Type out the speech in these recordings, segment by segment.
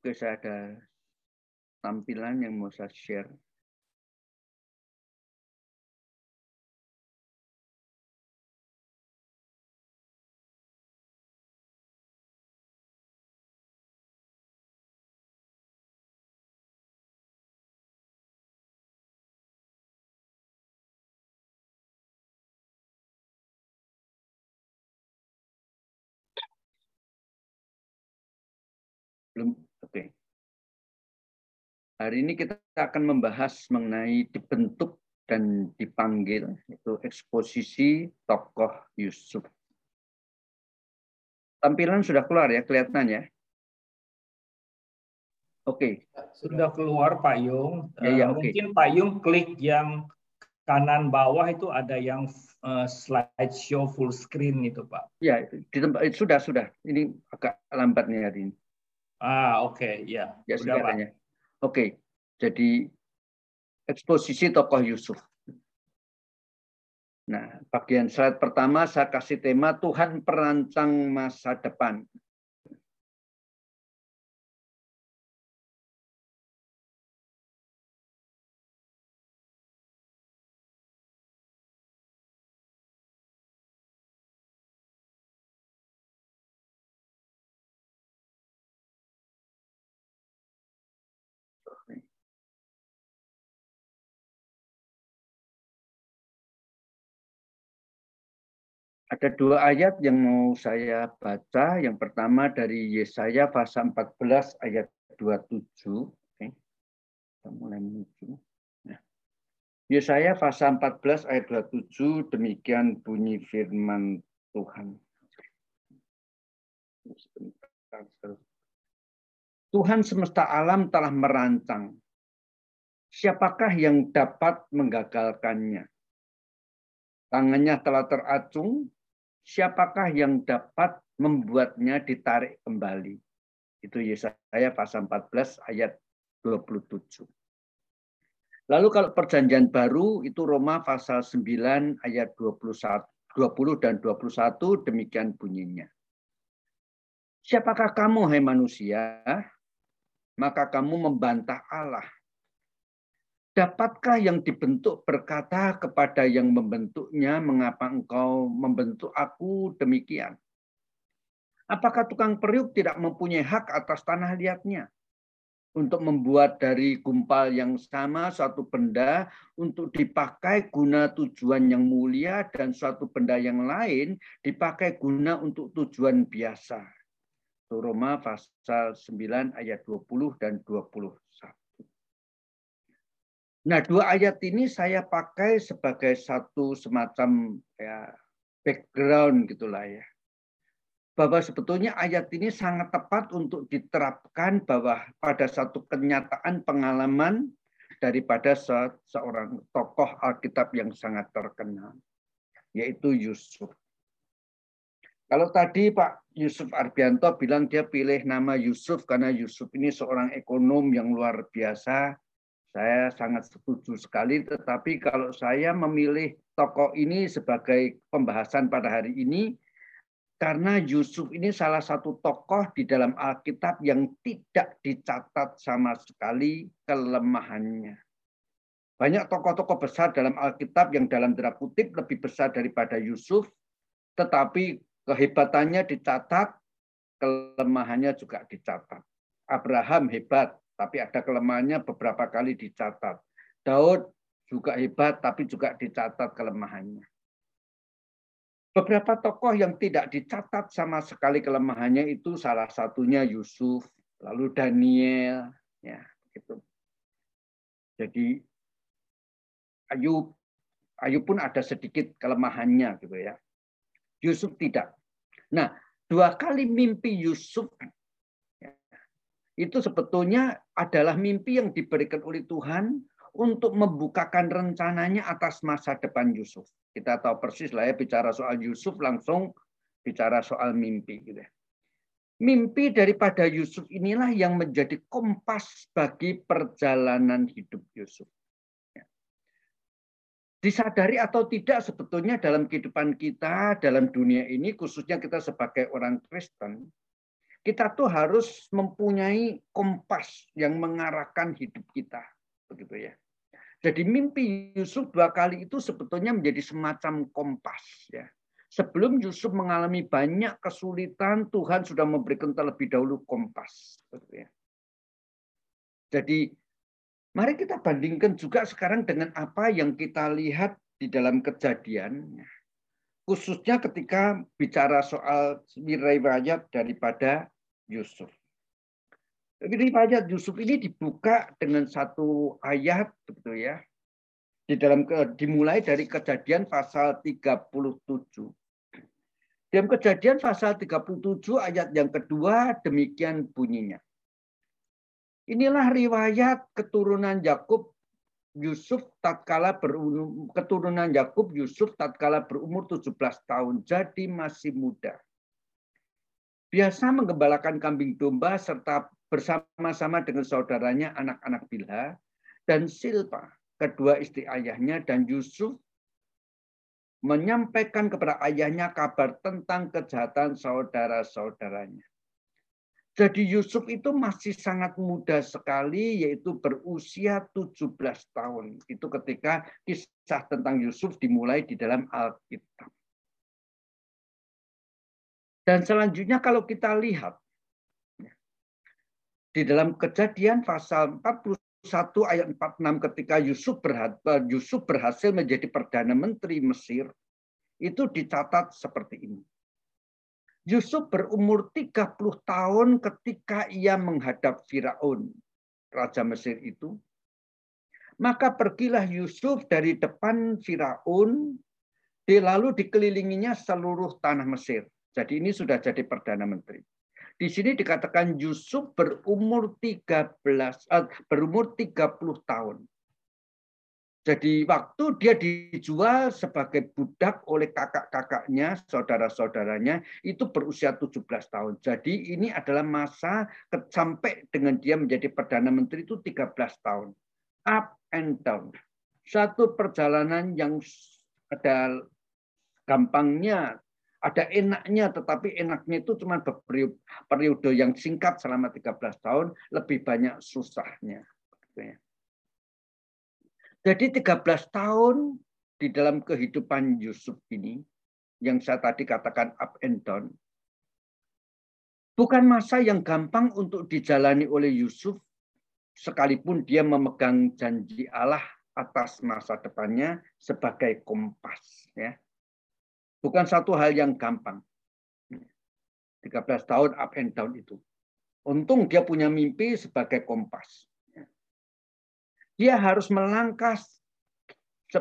Oke, saya ada tampilan yang mau saya share. Oke. Hari ini kita akan membahas mengenai dibentuk dan dipanggil, itu eksposisi tokoh Yusuf. Tampilan sudah keluar ya kelihatannya. Oke, sudah keluar Pak Yung. Ya, mungkin okay. Pak Yung klik yang kanan bawah itu ada yang slideshow full screen itu Pak. Ya, di tempat sudah. Ini agak lambat nih hari ini. Oke, ya. Ya, sudah katanya. Oke, jadi eksposisi tokoh Yusuf. Nah, bagian slide pertama saya kasih tema Tuhan perancang masa depan. Ada dua ayat yang mau saya baca. Yang pertama dari Yesaya pasal 14 ayat 27. Oke. Kita mulai menuju. Nah. Yesaya pasal 14 ayat 27, demikian bunyi firman Tuhan. Tuhan semesta alam telah merancang. Siapakah yang dapat menggagalkannya? Tangannya telah teracung. Siapakah yang dapat membuatnya ditarik kembali? Itu Yesaya pasal 14 ayat 27. Lalu kalau perjanjian baru itu Roma pasal 9 ayat 20 dan 21 demikian bunyinya. Siapakah kamu hai manusia? Maka kamu membantah Allah. Dapatkah yang dibentuk berkata kepada yang membentuknya, mengapa engkau membentuk aku demikian? Apakah tukang periuk tidak mempunyai hak atas tanah liatnya? Untuk membuat dari gumpal yang sama suatu benda untuk dipakai guna tujuan yang mulia dan suatu benda yang lain dipakai guna untuk tujuan biasa. Roma pasal 9 ayat 20 dan 21. Nah, dua ayat ini saya pakai sebagai satu semacam ya, background gitulah ya. Bahwa sebetulnya ayat ini sangat tepat untuk diterapkan bahwa pada satu kenyataan pengalaman daripada seorang tokoh Alkitab yang sangat terkenal, yaitu Yusuf. Kalau tadi Pak Yusuf Ardianto bilang dia pilih nama Yusuf karena Yusuf ini seorang ekonom yang luar biasa. Saya sangat setuju sekali, tetapi kalau saya memilih tokoh ini sebagai pembahasan pada hari ini, karena Yusuf ini salah satu tokoh di dalam Alkitab yang tidak dicatat sama sekali kelemahannya. Banyak tokoh-tokoh besar dalam Alkitab yang dalam tanda kutip lebih besar daripada Yusuf, tetapi kehebatannya dicatat, kelemahannya juga dicatat. Abraham hebat. Tapi ada kelemahannya beberapa kali dicatat. Daud juga hebat, tapi juga dicatat kelemahannya. Beberapa tokoh yang tidak dicatat sama sekali kelemahannya itu salah satunya Yusuf, lalu Daniel, ya gitu. Jadi Ayub pun ada sedikit kelemahannya gitu ya. Yusuf tidak. Nah, dua kali mimpi Yusuf itu sebetulnya adalah mimpi yang diberikan oleh Tuhan untuk membukakan rencananya atas masa depan Yusuf. Kita tahu persis lah ya, bicara soal Yusuf langsung bicara soal mimpi. Gitu. Mimpi daripada Yusuf inilah yang menjadi kompas bagi perjalanan hidup Yusuf. Disadari atau tidak sebetulnya dalam kehidupan kita, dalam dunia ini, khususnya kita sebagai orang Kristen, Kita tuh harus mempunyai kompas yang mengarahkan hidup kita, begitu ya. Jadi mimpi Yusuf dua kali itu sebetulnya menjadi semacam kompas ya. Sebelum Yusuf mengalami banyak kesulitan, Tuhan sudah memberikan terlebih dahulu kompas, begitu ya. Jadi mari kita bandingkan juga sekarang dengan apa yang kita lihat di dalam Kejadian. Khususnya ketika bicara soal riwayat daripada Yusuf. Riwayat Yusuf ini dibuka dengan satu ayat, begitu ya. Dimulai dari Kejadian pasal 37. Dalam Kejadian pasal 37 ayat yang kedua demikian bunyinya. Inilah riwayat keturunan Yakub. Yusuf tatkala berumur 17 tahun, jadi masih muda. Biasa menggembalakan kambing domba serta bersama-sama dengan saudaranya anak-anak Bilhah dan Zilpah, kedua istri ayahnya, dan Yusuf menyampaikan kepada ayahnya kabar tentang kejahatan saudara-saudaranya. Jadi Yusuf itu masih sangat muda sekali, yaitu berusia 17 tahun. Itu ketika kisah tentang Yusuf dimulai di dalam Alkitab. Dan selanjutnya kalau kita lihat, di dalam Kejadian pasal 41 ayat 46 ketika Yusuf berhasil menjadi Perdana Menteri Mesir, itu dicatat seperti ini. Yusuf berumur 30 tahun ketika ia menghadap Firaun, Raja Mesir itu. Maka pergilah Yusuf dari depan Firaun, lalu dikelilinginya seluruh tanah Mesir. Jadi ini sudah jadi Perdana Menteri. Di sini dikatakan Yusuf berumur 30 tahun. Jadi waktu dia dijual sebagai budak oleh kakak-kakaknya, saudara-saudaranya, itu berusia 17 tahun. Jadi ini adalah masa sampai dengan dia menjadi Perdana Menteri itu 13 tahun. Up and down. Satu perjalanan yang ada gampangnya, ada enaknya, tetapi enaknya itu cuma periode yang singkat selama 13 tahun, lebih banyak susahnya. Jadi 13 tahun di dalam kehidupan Yusuf ini, yang saya tadi katakan up and down, bukan masa yang gampang untuk dijalani oleh Yusuf, sekalipun dia memegang janji Allah atas masa depannya sebagai kompas. Ya. Bukan satu hal yang gampang. 13 tahun up and down itu. Untung dia punya mimpi sebagai kompas. Dia harus melangkah,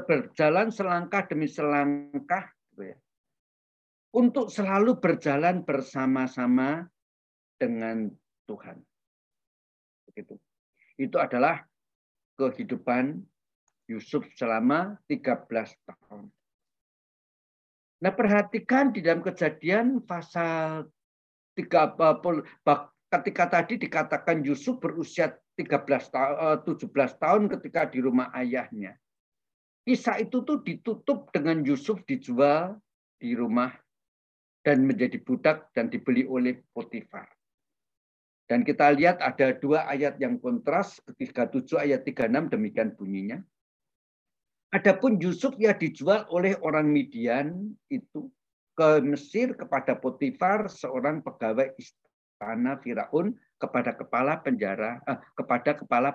berjalan selangkah demi selangkah, gitu ya, untuk selalu berjalan bersama-sama dengan Tuhan. Begitu. Itu adalah kehidupan Yusuf selama 13 tahun. Nah, perhatikan di dalam Kejadian pasal 30, ketika tadi dikatakan Yusuf berusia 17 tahun ketika di rumah ayahnya. Kisah itu tuh ditutup dengan Yusuf dijual di rumah dan menjadi budak dan dibeli oleh Potifar. Dan kita lihat ada dua ayat yang kontras, 37 ayat 36 demikian bunyinya. Adapun Yusuf ia dijual oleh orang Midian itu ke Mesir kepada Potifar, seorang pegawai istana Firaun, kepada kepala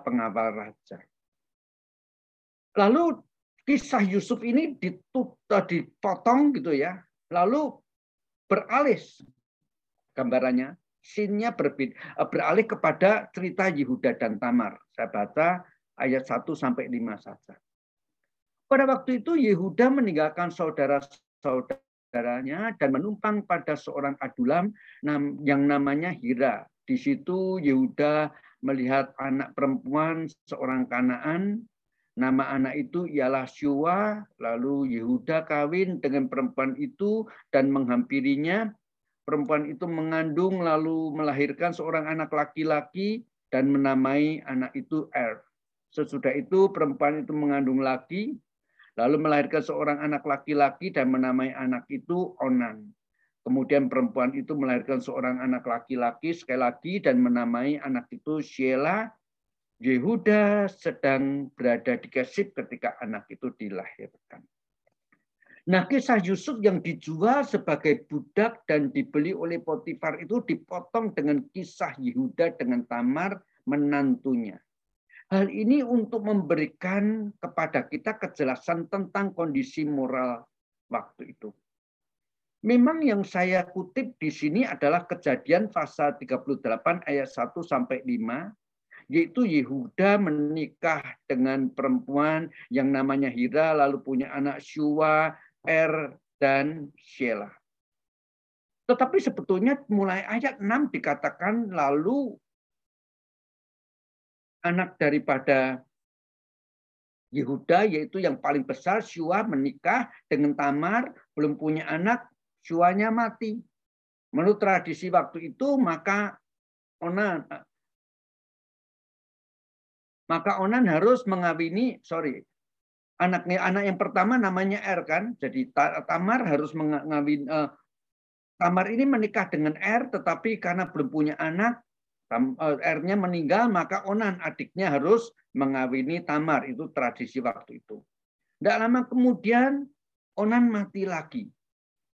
pengawal raja. Lalu kisah Yusuf ini dipotong gitu ya. Lalu beralih gambarannya, scene-nya beralih kepada cerita Yehuda dan Tamar. Saya baca ayat 1 sampai 5 saja. Pada waktu itu Yehuda meninggalkan saudara-saudaranya dan menumpang pada seorang adulam yang namanya Hira. Di situ Yehuda melihat anak perempuan seorang Kanaan. Nama anak itu ialah Shua. Lalu Yehuda kawin dengan perempuan itu dan menghampirinya. Perempuan itu mengandung lalu melahirkan seorang anak laki-laki dan menamai anak itu Er. Sesudah itu perempuan itu mengandung lagi. Lalu melahirkan seorang anak laki-laki dan menamai anak itu Onan. Kemudian perempuan itu melahirkan seorang anak laki-laki sekali lagi dan menamai anak itu Shelah. Yehuda sedang berada di Kesib ketika anak itu dilahirkan. Nah, kisah Yusuf yang dijual sebagai budak dan dibeli oleh Potifar itu dipotong dengan kisah Yehuda dengan Tamar menantunya. Hal ini untuk memberikan kepada kita kejelasan tentang kondisi moral waktu itu. Memang yang saya kutip di sini adalah Kejadian pasal 38 ayat 1 sampai 5, yaitu Yehuda menikah dengan perempuan yang namanya Hira, lalu punya anak Shua, Er, dan Shelah. Tetapi sebetulnya mulai ayat 6 dikatakan lalu anak daripada Yehuda, yaitu yang paling besar Shua, menikah dengan Tamar, belum punya anak. Shuanya mati. Menurut tradisi waktu itu maka Onan harus mengawini, anak yang pertama namanya Er kan, jadi Tamar harus mengawini. Tamar ini menikah dengan Er, tetapi karena belum punya anak, Er-nya meninggal, maka Onan adiknya harus mengawini Tamar. Itu tradisi waktu itu. Tidak lama kemudian Onan mati lagi.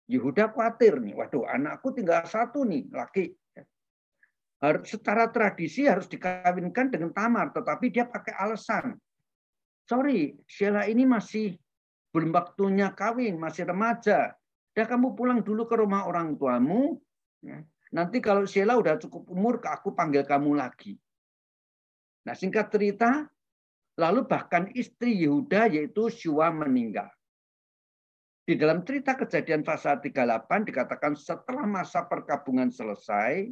Yehuda khawatir nih, waduh anakku tinggal satu nih laki. Secara tradisi harus dikawinkan dengan Tamar, tetapi dia pakai alasan. Shelah ini masih belum waktunya kawin, masih remaja. Dah kamu pulang dulu ke rumah orang tuamu. Nanti kalau Shelah udah cukup umur, aku panggil kamu lagi. Nah singkat cerita, lalu bahkan istri Yehuda yaitu Shua meninggal. Di dalam cerita Kejadian pasal 38 dikatakan setelah masa perkabungan selesai,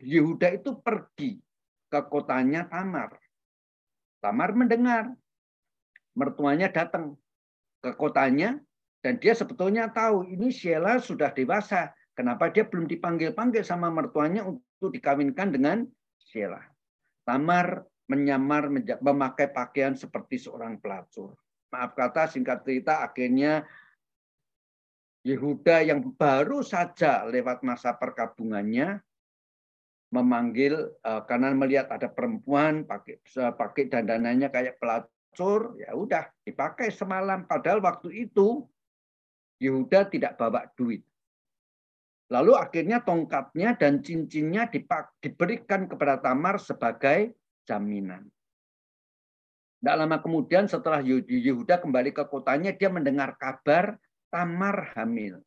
Yehuda itu pergi ke kotanya Tamar. Tamar mendengar mertuanya datang ke kotanya dan dia sebetulnya tahu ini Shelah sudah dewasa. Kenapa dia belum dipanggil-panggil sama mertuanya untuk dikawinkan dengan Shelah? Tamar menyamar memakai pakaian seperti seorang pelacur. Maaf kata, singkat cerita, akhirnya Yehuda yang baru saja lewat masa perkabungannya memanggil, karena melihat ada perempuan pakai dandanannya kayak pelacur, ya udah dipakai semalam. Padahal waktu itu Yehuda tidak bawa duit. Lalu akhirnya tongkatnya dan cincinnya diberikan kepada Tamar sebagai jaminan. Tidak lama kemudian setelah Yehuda kembali ke kotanya, dia mendengar kabar Tamar hamil.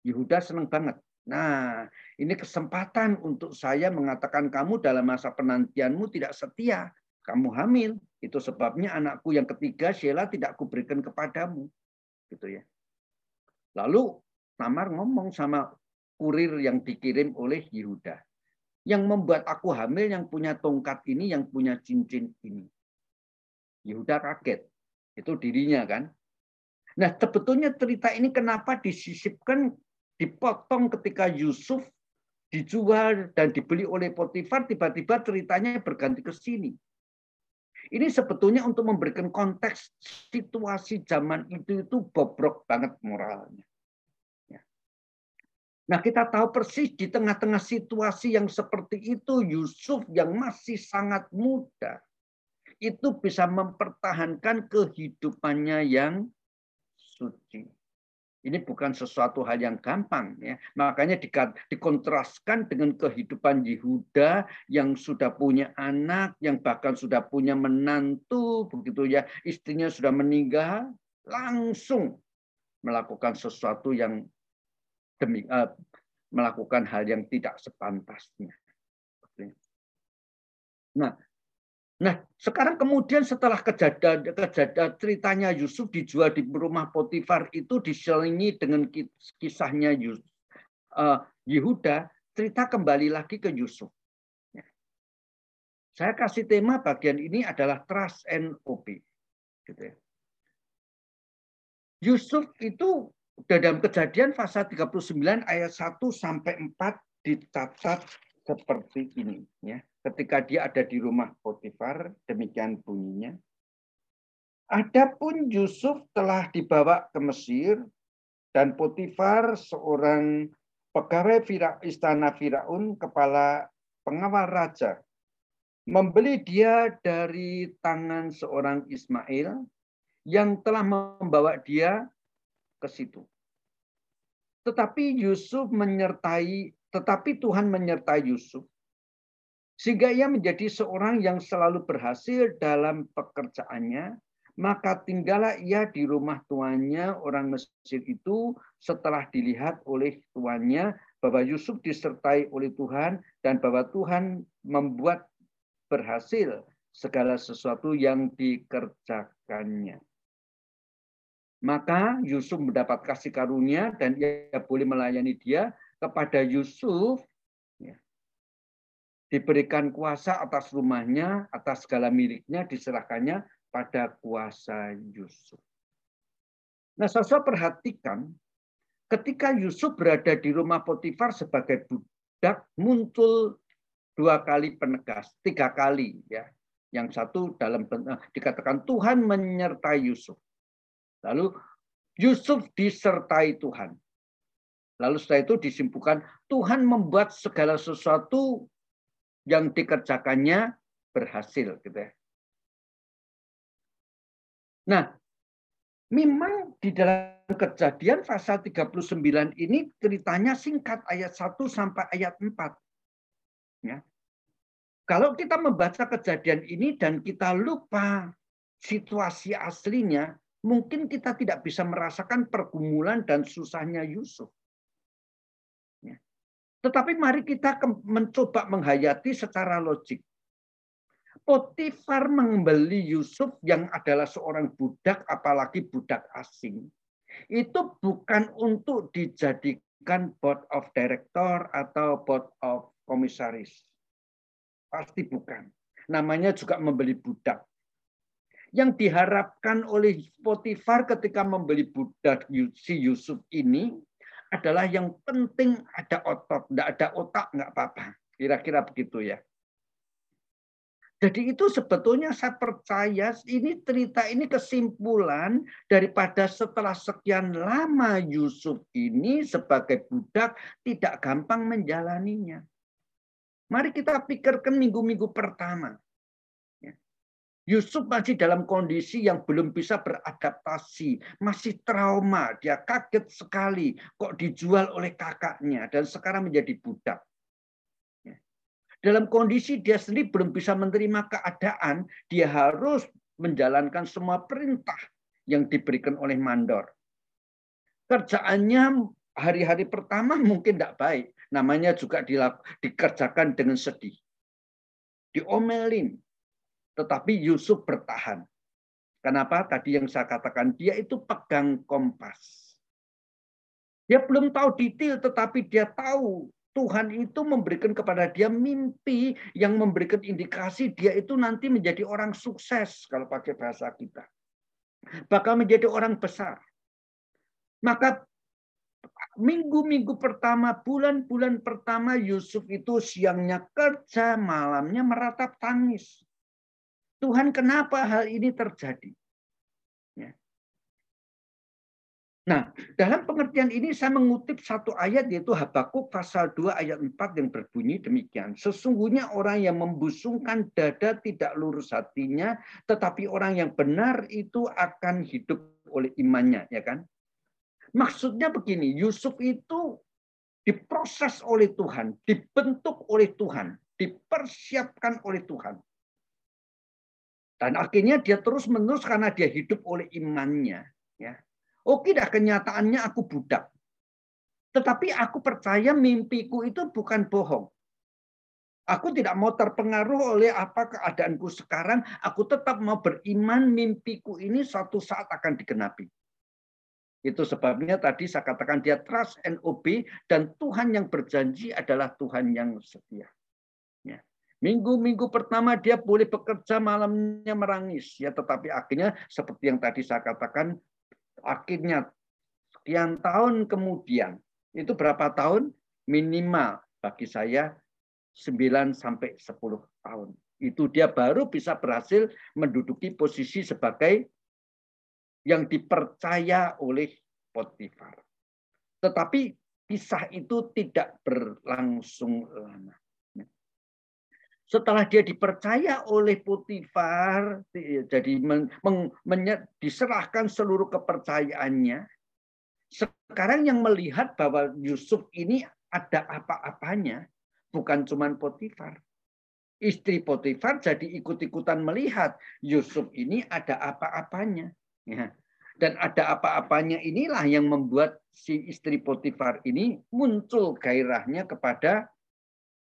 Yehuda senang banget. Nah, ini kesempatan untuk saya mengatakan kamu dalam masa penantianmu tidak setia. Kamu hamil. Itu sebabnya anakku yang ketiga, Shelah, tidak kuberikan kepadamu. Gitu ya. Lalu Tamar ngomong sama kurir yang dikirim oleh Yehuda. Yang membuat aku hamil, yang punya tongkat ini, yang punya cincin ini. Yehuda kaget, itu dirinya kan. Nah sebetulnya cerita ini kenapa disisipkan, dipotong ketika Yusuf dijual dan dibeli oleh Potifar, tiba-tiba ceritanya berganti ke sini. Ini sebetulnya untuk memberikan konteks situasi zaman itu bobrok banget moralnya. Nah kita tahu persis di tengah-tengah situasi yang seperti itu, Yusuf yang masih sangat muda, itu bisa mempertahankan kehidupannya yang suci. Ini bukan sesuatu hal yang gampang, ya. Makanya dikontraskan dengan kehidupan Yehuda yang sudah punya anak, yang bahkan sudah punya menantu, begitu ya, istrinya sudah meninggal, langsung melakukan sesuatu yang melakukan hal yang tidak sepantasnya. Nah, sekarang kemudian setelah kejadian ceritanya Yusuf dijual di rumah Potifar itu diselingi dengan kisahnya Yehuda, cerita kembali lagi ke Yusuf. Saya kasih tema bagian ini adalah Trust and Obey. Yusuf itu dalam Kejadian pasal 39 ayat 1 sampai 4 dicatat seperti ini, ya. Ketika dia ada di rumah Potifar, demikian bunyinya. Adapun Yusuf telah dibawa ke Mesir, Dan Potifar, seorang pegawai istana Firaun, kepala pengawal raja, membeli dia dari tangan seorang Ismail yang telah membawa dia ke situ. Tetapi Tuhan menyertai Yusuf, sehingga ia menjadi seorang yang selalu berhasil dalam pekerjaannya. Maka tinggallah ia di rumah tuannya orang Mesir itu setelah dilihat oleh tuannya bahwa Yusuf disertai oleh Tuhan dan bahwa Tuhan membuat berhasil segala sesuatu yang dikerjakannya. Maka Yusuf mendapat kasih karunia dan ia boleh melayani dia. Kepada Yusuf diberikan kuasa atas rumahnya, atas segala miliknya, diserahkannya pada kuasa Yusuf. Nah, saudara perhatikan, ketika Yusuf berada di rumah Potifar sebagai budak, muncul dua kali penegas, tiga kali ya. Yang satu dalam dikatakan Tuhan menyertai Yusuf. Lalu Yusuf disertai Tuhan. Lalu setelah itu disimpulkan Tuhan membuat segala sesuatu yang dikerjakannya berhasil, gitu ya. Nah, memang di dalam Kejadian pasal 39 ini ceritanya singkat, ayat 1 sampai ayat 4. Ya. Kalau kita membaca Kejadian ini dan kita lupa situasi aslinya, mungkin kita tidak bisa merasakan pergumulan dan susahnya Yusuf. Ya. Tetapi mari kita mencoba menghayati secara logik. Potifar membeli Yusuf yang adalah seorang budak, apalagi budak asing. Itu bukan untuk dijadikan board of director atau board of komisaris. Pasti bukan. Namanya juga membeli budak. Yang diharapkan oleh Potifar ketika membeli budak si Yusuf ini adalah yang penting ada otot. Tidak ada otak, nggak apa-apa. Kira-kira begitu ya. Jadi itu sebetulnya saya percaya ini cerita ini kesimpulan daripada setelah sekian lama Yusuf ini sebagai budak tidak gampang menjalaninya. Mari kita pikirkan minggu-minggu pertama. Yusuf masih dalam kondisi yang belum bisa beradaptasi. Masih trauma, dia kaget sekali kok dijual oleh kakaknya dan sekarang menjadi budak. Dalam kondisi dia sendiri belum bisa menerima keadaan, dia harus menjalankan semua perintah yang diberikan oleh mandor. Kerjaannya hari-hari pertama mungkin tidak baik. Namanya juga dikerjakan dengan sedih. Diomelin. Tetapi Yusuf bertahan. Kenapa? Tadi yang saya katakan, dia itu pegang kompas. Dia belum tahu detail, tetapi dia tahu Tuhan itu memberikan kepada dia mimpi yang memberikan indikasi dia itu nanti menjadi orang sukses kalau pakai bahasa kita. Bakal menjadi orang besar. Maka minggu-minggu pertama, bulan-bulan pertama Yusuf itu siangnya kerja, malamnya meratap tangis. Tuhan, kenapa hal ini terjadi? Nah, dalam pengertian ini saya mengutip satu ayat yaitu Habakuk pasal 2 ayat 4 yang berbunyi demikian. Sesungguhnya orang yang membusungkan dada tidak lurus hatinya, tetapi orang yang benar itu akan hidup oleh imannya, ya kan? Maksudnya begini, Yusuf itu diproses oleh Tuhan, dibentuk oleh Tuhan, dipersiapkan oleh Tuhan. Dan akhirnya dia terus-menerus karena dia hidup oleh imannya, ya. Oke dah, kenyataannya aku budak. Tetapi aku percaya mimpiku itu bukan bohong. Aku tidak mau terpengaruh oleh apa keadaanku sekarang. Aku tetap mau beriman mimpiku ini suatu saat akan digenapi. Itu sebabnya tadi saya katakan dia trust and obey. Dan Tuhan yang berjanji adalah Tuhan yang setia. Minggu-minggu pertama dia boleh bekerja malamnya merangis. Ya, tetapi akhirnya seperti yang tadi saya katakan, akhirnya sekian tahun kemudian, itu berapa tahun? Minimal bagi saya 9 sampai 10 tahun. Itu dia baru bisa berhasil menduduki posisi sebagai yang dipercaya oleh Potifar. Tetapi kisah itu tidak berlangsung lama. Setelah dia dipercaya oleh Potifar, jadi diserahkan seluruh kepercayaannya, sekarang yang melihat bahwa Yusuf ini ada apa-apanya, bukan cuma Potifar. Istri Potifar jadi ikut-ikutan melihat Yusuf ini ada apa-apanya. Ya. Dan ada apa-apanya inilah yang membuat si istri Potifar ini muncul gairahnya kepada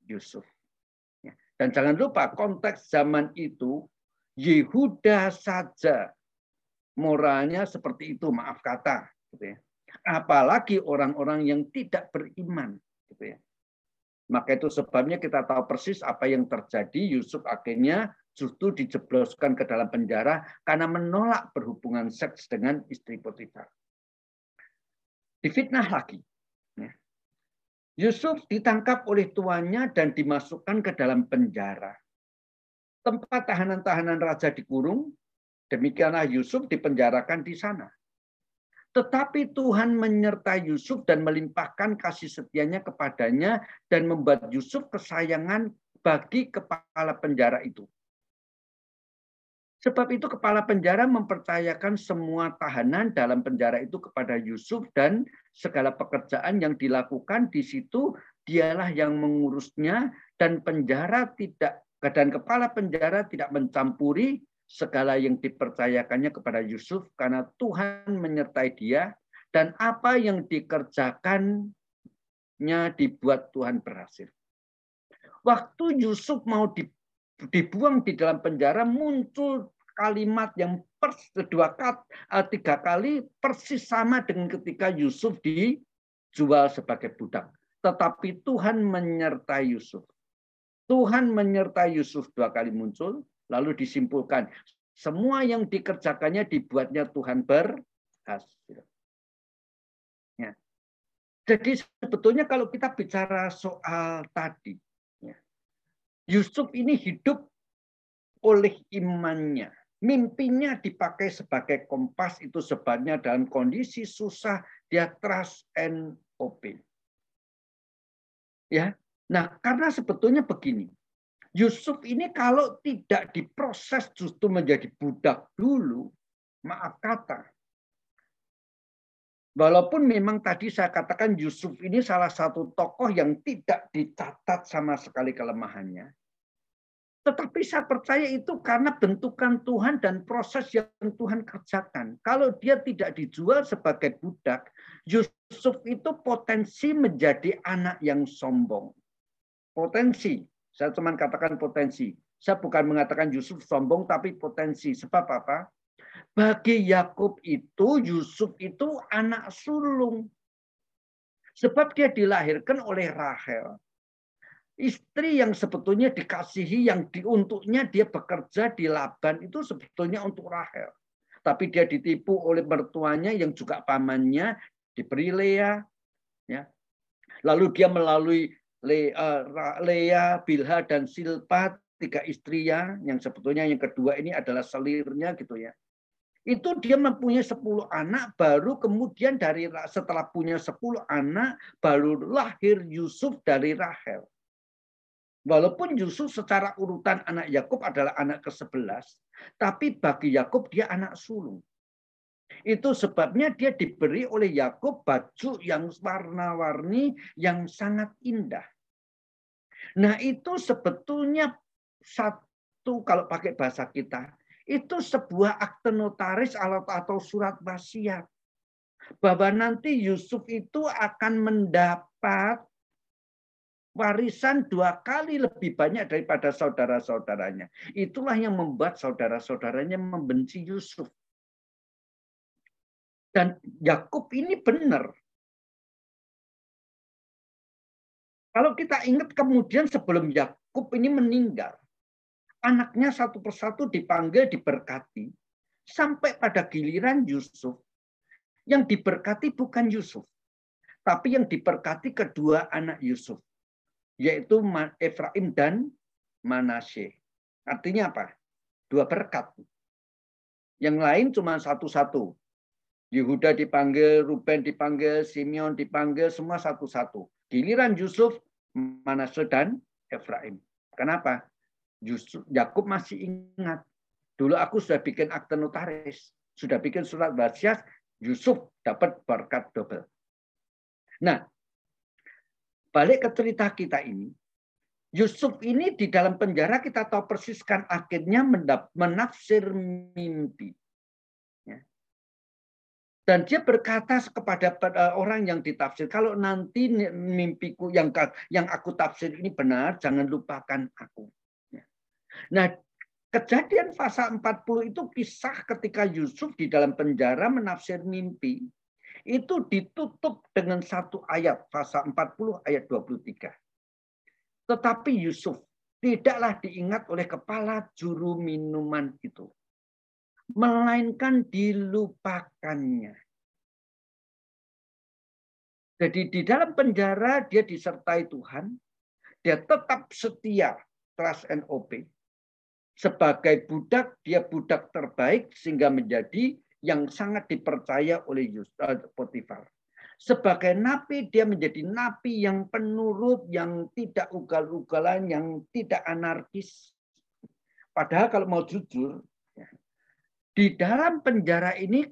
Yusuf. Dan jangan lupa konteks zaman itu, Yehuda saja moralnya seperti itu, maaf kata. Gitu ya. Apalagi orang-orang yang tidak beriman. Gitu ya. Maka itu sebabnya kita tahu persis apa yang terjadi. Yusuf akhirnya justru dijebloskan ke dalam penjara karena menolak berhubungan seks dengan istri Potifar. Difitnah lagi. Yusuf ditangkap oleh tuannya dan dimasukkan ke dalam penjara. Tempat tahanan-tahanan raja dikurung, demikianlah Yusuf dipenjarakan di sana. Tetapi Tuhan menyertai Yusuf dan melimpahkan kasih setianya kepadanya dan membuat Yusuf kesayangan bagi kepala penjara itu. Sebab itu kepala penjara mempercayakan semua tahanan dalam penjara itu kepada Yusuf dan segala pekerjaan yang dilakukan di situ dialah yang mengurusnya dan kepala penjara tidak mencampuri segala yang dipercayakannya kepada Yusuf karena Tuhan menyertai dia dan apa yang dikerjakannya dibuat Tuhan berhasil. Waktu Yusuf mau dibuang di dalam penjara muncul kalimat yang tiga kali persis sama dengan ketika Yusuf dijual sebagai budak. Tetapi Tuhan menyertai Yusuf. Tuhan menyertai Yusuf dua kali muncul, lalu disimpulkan. Semua yang dikerjakannya dibuatnya Tuhan berhasil. Ya. Jadi sebetulnya kalau kita bicara soal tadi, ya, Yusuf ini hidup oleh imannya. Mimpinya dipakai sebagai kompas, itu sebabnya dalam kondisi susah dia trust and obey. Ya. Nah, karena sebetulnya begini. Yusuf ini kalau tidak diproses justru menjadi budak dulu, maaf kata. Walaupun memang tadi saya katakan Yusuf ini salah satu tokoh yang tidak dicatat sama sekali kelemahannya. Tetapi saya percaya itu karena bentukan Tuhan dan proses yang Tuhan kerjakan. Kalau dia tidak dijual sebagai budak, Yusuf itu potensi menjadi anak yang sombong. Potensi. Saya cuma katakan potensi. Saya bukan mengatakan Yusuf sombong, tapi potensi. Sebab apa? Bagi Yakub itu, Yusuf itu anak sulung. Sebab dia dilahirkan oleh Rahel. Istri yang sebetulnya dikasihi, yang untuknya dia bekerja di Laban, itu sebetulnya untuk Rahel. Tapi dia ditipu oleh mertuanya yang juga pamannya, diberi Leah. Ya. Lalu dia melalui Leah, Bilhah, dan Zilpah, tiga istrinya, yang sebetulnya yang kedua ini adalah selirnya. Gitu ya. Itu dia mempunyai 10 anak, baru kemudian setelah punya 10 anak, baru lahir Yusuf dari Rahel. Walaupun Yusuf secara urutan anak Yakub adalah anak ke-11, tapi bagi Yakub dia anak sulung. Itu sebabnya dia diberi oleh Yakub baju yang warna-warni yang sangat indah. Nah, itu sebetulnya kalau pakai bahasa kita, itu sebuah akte notaris atau surat wasiat bahwa nanti Yusuf itu akan mendapat warisan dua kali lebih banyak daripada saudara-saudaranya. Itulah yang membuat saudara-saudaranya membenci Yusuf. Dan Yakub ini benar. Kalau kita ingat kemudian sebelum Yakub ini meninggal, anaknya satu persatu dipanggil, diberkati. Sampai pada giliran Yusuf. Yang diberkati bukan Yusuf. Tapi yang diberkati kedua anak Yusuf. Yaitu Efraim dan Manasye. Artinya apa? Dua berkat. Yang lain cuma satu-satu. Yehuda dipanggil, Ruben dipanggil, Simeon dipanggil, semua satu-satu. Giliran Yusuf, Manasye dan Efraim. Kenapa? Yusuf, Yakub masih ingat. Dulu aku sudah bikin akte notaris, sudah bikin surat wasiat, Yusuf dapat berkat double. Nah, balik ke cerita kita ini, Yusuf ini di dalam penjara kita tahu persis kan akhirnya menafsir mimpi. Dan dia berkata kepada orang yang ditafsir, kalau nanti mimpiku yang aku tafsir ini benar, jangan lupakan aku. Nah, Kejadian pasal 40 itu kisah ketika Yusuf di dalam penjara menafsir mimpi. Itu ditutup dengan satu ayat, pasal 40 ayat 23. Tetapi Yusuf tidaklah diingat oleh kepala juru minuman itu, melainkan dilupakannya. Jadi di dalam penjara dia disertai Tuhan, dia tetap setia, trust and obey. Sebagai budak, dia budak terbaik sehingga menjadi yang sangat dipercaya oleh Potifar. Sebagai napi, dia menjadi napi yang penurut, yang tidak ugal-ugalan, yang tidak anarkis. Padahal kalau mau jujur, di dalam penjara ini,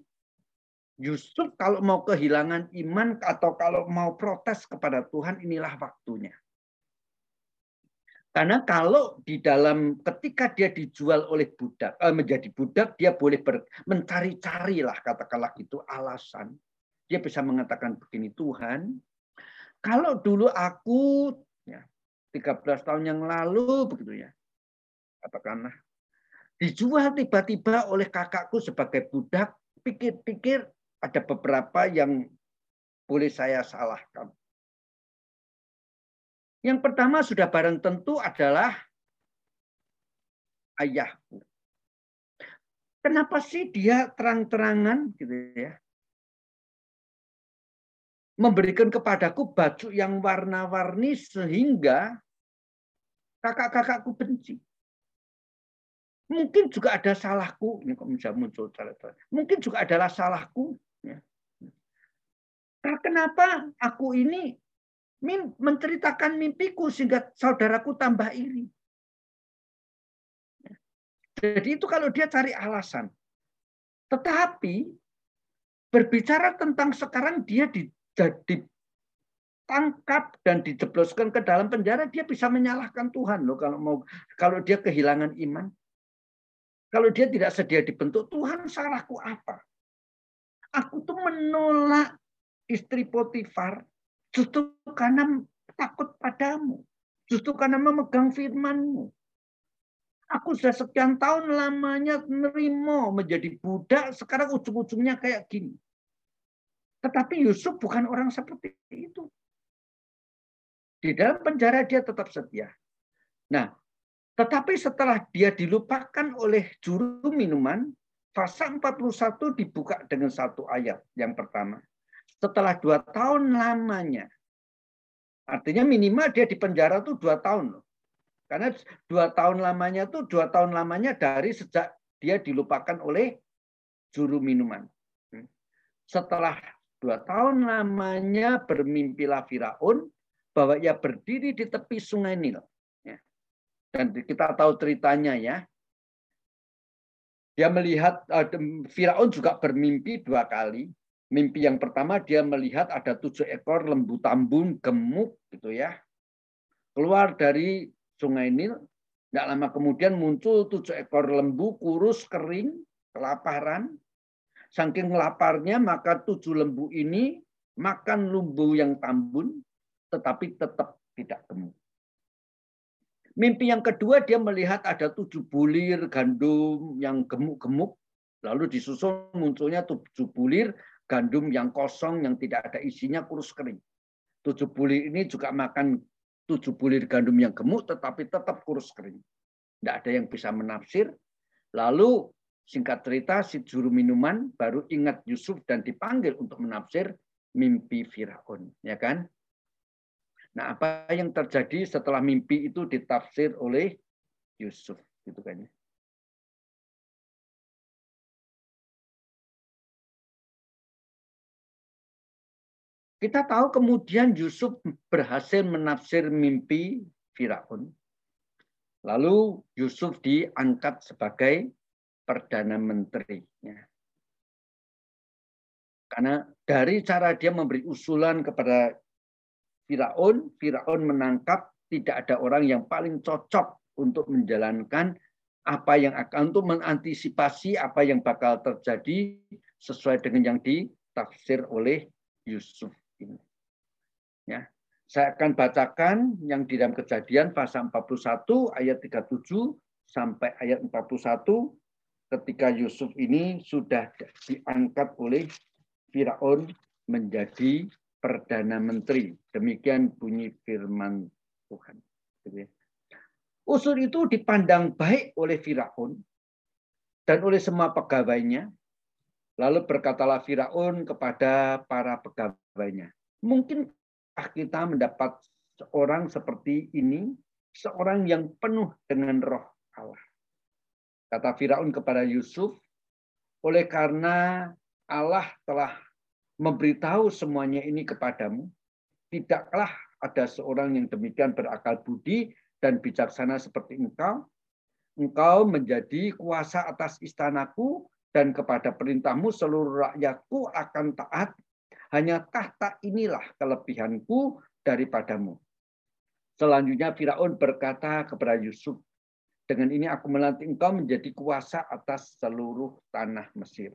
Yusuf kalau mau kehilangan iman atau kalau mau protes kepada Tuhan, inilah waktunya. Karena kalau di dalam ketika dia dijual oleh budak, menjadi budak, dia boleh mencari-carilah katakanlah itu alasan. Dia bisa mengatakan begini, Tuhan, kalau dulu aku 13 tahun yang lalu begitu ya, katakanlah dijual tiba-tiba oleh kakakku sebagai budak, pikir-pikir ada beberapa yang boleh saya salahkan. Yang pertama sudah barang tentu adalah ayahku. Kenapa sih dia terang-terangan gitu ya, memberikan kepadaku baju yang warna-warni sehingga kakak-kakakku benci. Mungkin juga ada salahku, ini kok bisa muncul salah-salah. Mungkin juga adalah salahku. Nah, kenapa aku ini menceritakan mimpiku sehingga saudaraku tambah iri. Jadi itu kalau dia cari alasan. Tetapi berbicara tentang sekarang dia ditangkap dan dijebloskan ke dalam penjara, dia bisa menyalahkan Tuhan loh kalau dia kehilangan iman. Kalau dia tidak sedia dibentuk, Tuhan salahku apa? Aku tuh menolak istri Potifar justru karena takut padamu. Justru karena memegang firmanmu. Aku sudah sekian tahun lamanya nerimo menjadi budak. Sekarang ujung-ujungnya kayak gini. Tetapi Yusuf bukan orang seperti itu. Di dalam penjara dia tetap setia. Nah, tetapi setelah dia dilupakan oleh juru minuman, pasal 41 dibuka dengan satu ayat yang pertama. Setelah 2 tahun lamanya, artinya minimal dia di penjara tuh 2 tahun loh, karena 2 tahun lamanya tuh 2 tahun lamanya dari sejak dia dilupakan oleh juru minuman. Setelah 2 tahun lamanya bermimpilah Firaun bahwa ia berdiri di tepi Sungai Nil, dan kita tahu ceritanya ya. Dia melihat Firaun juga bermimpi 2 kali. Mimpi yang pertama dia melihat ada 7 ekor lembu tambun gemuk gitu ya, keluar dari Sungai Nil. Nggak lama kemudian muncul 7 ekor lembu kurus kering kelaparan. Saking laparnya maka 7 lembu ini makan lembu yang tambun, tetapi tetap tidak gemuk. Mimpi yang kedua dia melihat ada 7 bulir gandum yang gemuk-gemuk, lalu disusul munculnya 7 bulir. Gandum yang kosong, yang tidak ada isinya, kurus kering. 7 bulir ini juga makan 7 bulir gandum yang gemuk, tetapi tetap kurus kering. Tidak ada yang bisa menafsir. Lalu singkat cerita, si juru minuman baru ingat Yusuf dan dipanggil untuk menafsir mimpi Firaun, ya kan? Nah, apa yang terjadi setelah mimpi itu ditafsir oleh Yusuf, gitu kan? Kita tahu kemudian Yusuf berhasil menafsir mimpi Firaun. Lalu Yusuf diangkat sebagai Perdana Menterinya. Karena dari cara dia memberi usulan kepada Firaun, Firaun menangkap tidak ada orang yang paling cocok untuk menjalankan apa yang akan, untuk mengantisipasi apa yang bakal terjadi sesuai dengan yang ditafsir oleh Yusuf ini. Ya, saya akan bacakan yang di dalam Kejadian pasal 41 ayat 37 sampai ayat 41 ketika Yusuf ini sudah diangkat oleh Firaun menjadi Perdana Menteri. Demikian bunyi firman Tuhan. Usul itu dipandang baik oleh Firaun dan oleh semua pegawainya. Lalu berkatalah Firaun kepada para pegawainya, mungkinkah kita mendapat seorang seperti ini, seorang yang penuh dengan roh Allah. Kata Firaun kepada Yusuf, oleh karena Allah telah memberitahu semuanya ini kepadamu, tidaklah ada seorang yang demikian berakal budi dan bijaksana seperti engkau. Engkau menjadi kuasa atas istanaku, dan kepada perintahmu seluruh rakyatku akan taat. Hanya tahta inilah kelebihanku daripadamu. Selanjutnya Firaun berkata kepada Yusuf, dengan ini aku melantik engkau menjadi kuasa atas seluruh tanah Mesir.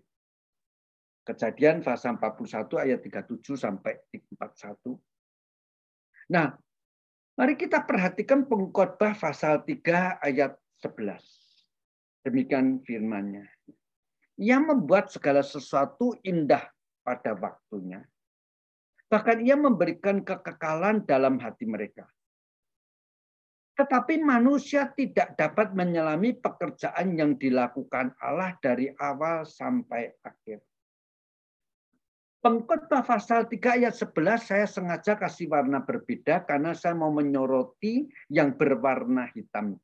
Kejadian pasal 41 ayat 37 sampai 41. Nah, mari kita perhatikan Pengkhotbah pasal 3 ayat 11. Demikian firman-Nya. Ia membuat segala sesuatu indah pada waktunya. Bahkan ia memberikan kekekalan dalam hati mereka. Tetapi manusia tidak dapat menyelami pekerjaan yang dilakukan Allah dari awal sampai akhir. Pengkhotbah pasal 3 ayat 11 saya sengaja kasih warna berbeda karena saya mau menyoroti yang berwarna hitam.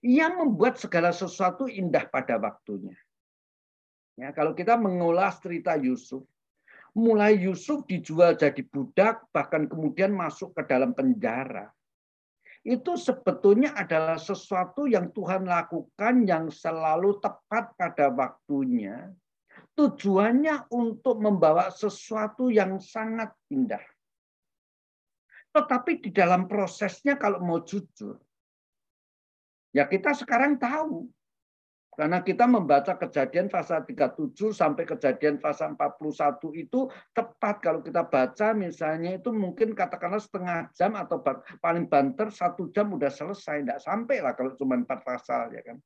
Ia membuat segala sesuatu indah pada waktunya. Ya, kalau kita mengulas cerita Yusuf, mulai Yusuf dijual jadi budak, bahkan kemudian masuk ke dalam penjara. Itu sebetulnya adalah sesuatu yang Tuhan lakukan yang selalu tepat pada waktunya. Tujuannya untuk membawa sesuatu yang sangat indah. Tetapi di dalam prosesnya kalau mau jujur, ya kita sekarang tahu. Karena kita membaca Kejadian pasal 37 sampai Kejadian pasal 41 itu tepat. Kalau kita baca misalnya itu mungkin katakanlah setengah jam atau paling banter 1 jam udah selesai. Nggak sampai lah kalau cuma 4 pasal. Ya kan?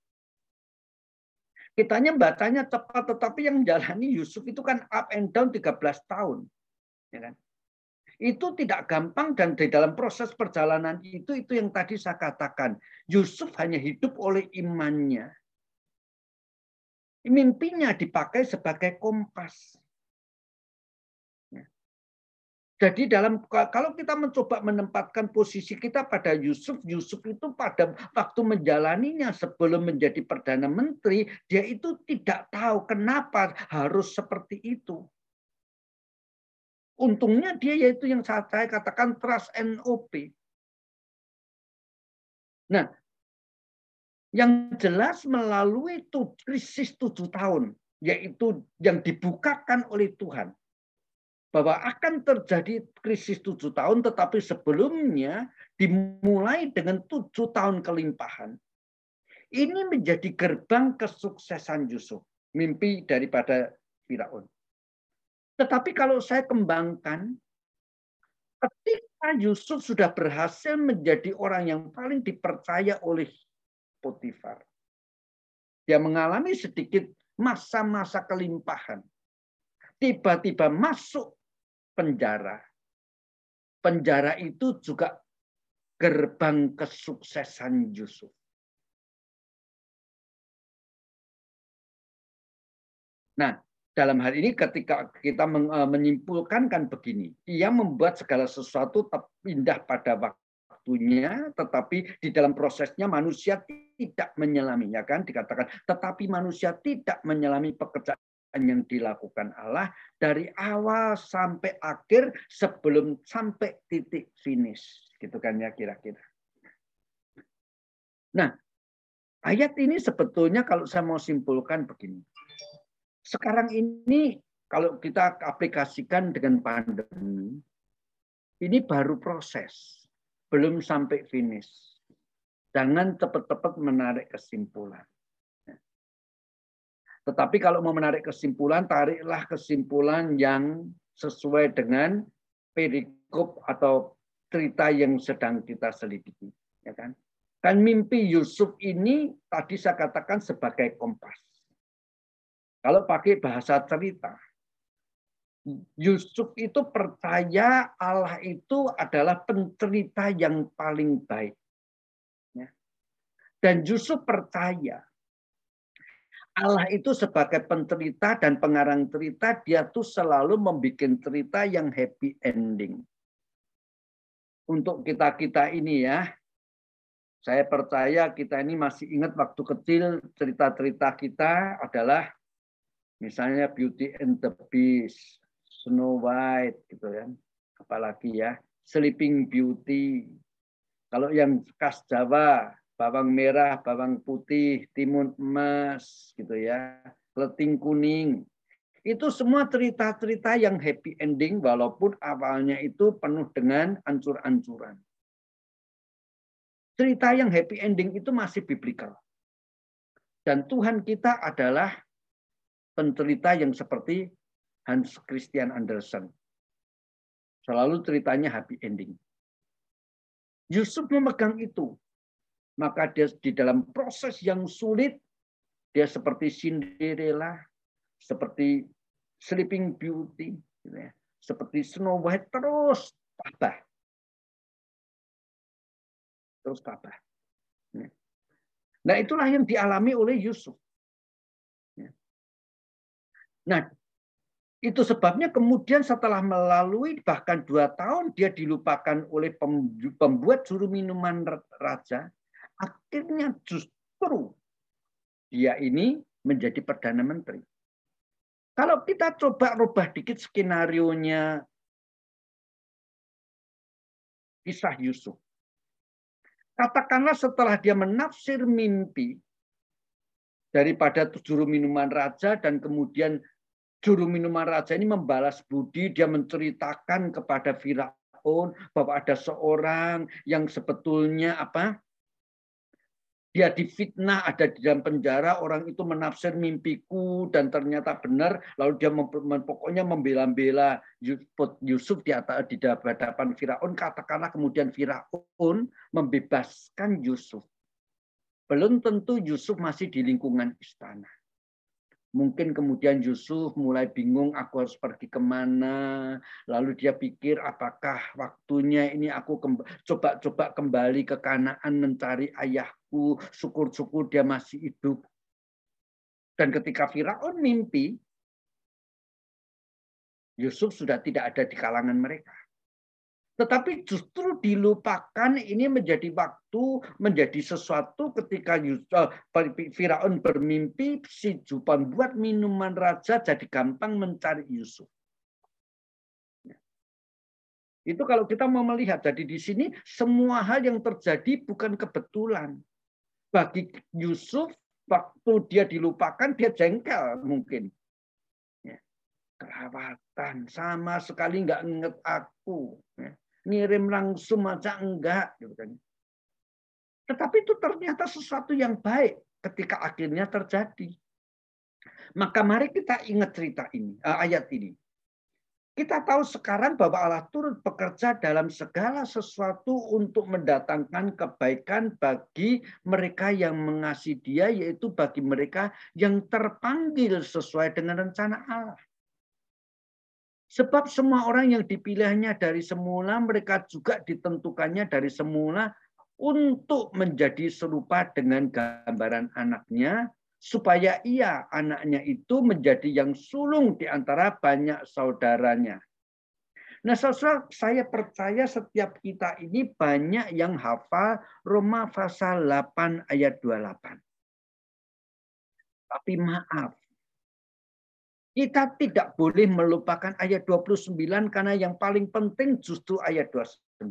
Kitanya bacanya cepat, tetapi yang jalani Yusuf itu kan up and down 13 tahun. Ya kan? Itu tidak gampang dan di dalam proses perjalanan itu yang tadi saya katakan. Yusuf hanya hidup oleh imannya. Mimpinya dipakai sebagai kompas. Ya. Jadi kalau kita mencoba menempatkan posisi kita pada Yusuf, Yusuf itu pada waktu menjalaninya sebelum menjadi Perdana Menteri, dia itu tidak tahu kenapa harus seperti itu. Untungnya dia yaitu yang saya katakan trust and obey. Nah, yang jelas melalui krisis 7 tahun, yaitu yang dibukakan oleh Tuhan. Bahwa akan terjadi krisis 7 tahun, tetapi sebelumnya dimulai dengan 7 tahun kelimpahan. Ini menjadi gerbang kesuksesan Yusuf, mimpi daripada Firaun. Tetapi kalau saya kembangkan, ketika Yusuf sudah berhasil menjadi orang yang paling dipercaya oleh Potifar, dia mengalami sedikit masa-masa kelimpahan. Tiba-tiba masuk penjara. Penjara itu juga gerbang kesuksesan Yusuf. Nah, dalam hal ini ketika kita menyimpulkan kan begini, ia membuat segala sesuatu indah pada waktunya, tetapi di dalam prosesnya manusia tidak menyelami, ya kan dikatakan. Tetapi manusia tidak menyelami pekerjaan yang dilakukan Allah dari awal sampai akhir sebelum sampai titik finish, gitu kan ya kira-kira. Nah, ayat ini sebetulnya kalau saya mau simpulkan begini. Sekarang ini kalau kita aplikasikan dengan pandemi, ini baru proses, belum sampai finish. Jangan cepat-cepat menarik kesimpulan. Tetapi kalau mau menarik kesimpulan, tariklah kesimpulan yang sesuai dengan perikop atau cerita yang sedang kita selidiki, ya kan? Kan mimpi Yusuf ini tadi saya katakan sebagai kompas. Kalau pakai bahasa cerita, Yusuf itu percaya Allah itu adalah pencerita yang paling baik, ya. Dan Yusuf percaya Allah itu sebagai pencerita dan pengarang cerita, dia tuh selalu membuat cerita yang happy ending. Untuk kita-kita ini ya, saya percaya kita ini masih ingat waktu kecil cerita-cerita kita adalah misalnya Beauty and the Beast, Snow White, gitu kan. Apalagi ya, Sleeping Beauty. Kalau yang khas Jawa, bawang merah, bawang putih, timun emas, gitu ya, kleting kuning. Itu semua cerita-cerita yang happy ending, walaupun awalnya itu penuh dengan ancur-ancuran. Cerita yang happy ending itu masih biblical. Dan Tuhan kita adalah pencerita yang seperti Hans Christian Andersen. Selalu ceritanya happy ending. Yusuf memegang itu. Maka dia di dalam proses yang sulit, dia seperti Cinderella, seperti Sleeping Beauty, gitu ya, seperti Snow White, terus tabah. Terus tabah. Nah, itulah yang dialami oleh Yusuf. Nah, itu sebabnya kemudian setelah melalui bahkan 2 tahun, dia dilupakan oleh pembuat juru minuman raja. Akhirnya justru dia ini menjadi Perdana Menteri. Kalau kita coba rubah dikit skenarionya kisah Yusuf. Katakanlah setelah dia menafsir mimpi daripada juru minuman raja dan kemudian juru minuman raja ini membalas budi, dia menceritakan kepada Firaun bahwa ada seorang yang sebetulnya apa? Dia difitnah, ada di dalam penjara, orang itu menafsir mimpiku dan ternyata benar. Lalu dia pokoknya membela-bela Yusuf di hadapan Firaun. Katakanlah kemudian Firaun membebaskan Yusuf. Belum tentu Yusuf masih di lingkungan istana. Mungkin kemudian Yusuf mulai bingung, aku harus pergi kemana. Lalu dia pikir, apakah waktunya ini aku coba-coba kembali ke Kanaan mencari ayahku. Syukur-syukur dia masih hidup. Dan ketika Firaun mimpi, Yusuf sudah tidak ada di kalangan mereka. Tetapi justru dilupakan, ini menjadi waktu, menjadi sesuatu ketika Firaun bermimpi, si pembuat minuman raja jadi gampang mencari Yusuf. Itu kalau kita mau melihat. Jadi di sini semua hal yang terjadi bukan kebetulan. Bagi Yusuf, waktu dia dilupakan, dia jengkel mungkin. Kerawatan, sama sekali nggak inget aku. Ngirim langsung aja enggak, gitu kan. Tetapi itu ternyata sesuatu yang baik ketika akhirnya terjadi. Maka mari kita ingat cerita ini, ayat ini. Kita tahu sekarang bahwa Allah turut bekerja dalam segala sesuatu untuk mendatangkan kebaikan bagi mereka yang mengasihi Dia, yaitu bagi mereka yang terpanggil sesuai dengan rencana Allah. Sebab semua orang yang dipilihnya dari semula, mereka juga ditentukannya dari semula untuk menjadi serupa dengan gambaran anaknya, supaya ia, anaknya itu, menjadi yang sulung di antara banyak saudaranya. Nah, saudara, saya percaya setiap kita ini banyak yang hafal Roma pasal 8 ayat 28. Tapi maaf, Kita tidak boleh melupakan ayat 29 karena yang paling penting justru ayat 29.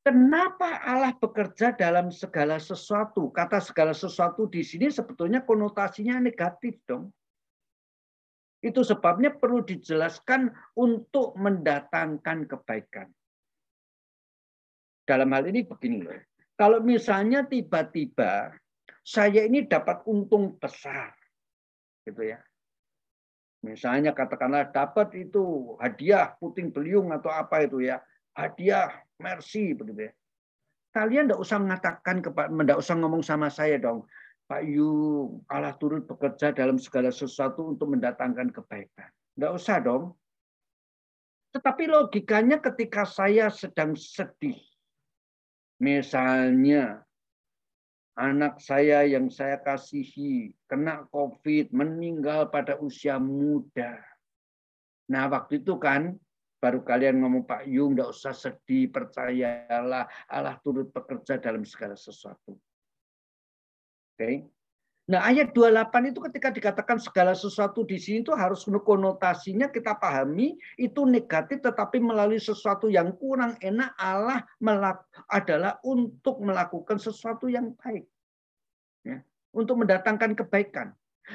Kenapa Allah bekerja dalam segala sesuatu? Kata segala sesuatu di sini sebetulnya konotasinya negatif dong. Itu sebabnya perlu dijelaskan untuk mendatangkan kebaikan. Dalam hal ini begini loh. Kalau misalnya tiba-tiba saya ini dapat untung besar, gitu ya. Misalnya katakanlah dapat itu hadiah puting beliung atau apa itu ya, hadiah mercy begitu ya. Kalian tidak usah mengatakan kepada, tidak usah ngomong sama saya dong, Pak Yung, Allah turut bekerja dalam segala sesuatu untuk mendatangkan kebaikan. Tidak usah dong. Tetapi logikanya ketika saya sedang sedih, misalnya anak saya yang saya kasihi kena COVID, meninggal pada usia muda. Nah waktu itu kan baru kalian ngomong, Pak Yung enggak usah sedih, percayalah Allah turut bekerja dalam segala sesuatu. Oke. Nah ayat 28 itu ketika dikatakan segala sesuatu di sini itu harus konotasinya kita pahami itu negatif, tetapi melalui sesuatu yang kurang enak Allah adalah untuk melakukan sesuatu yang baik. Ya, untuk mendatangkan kebaikan.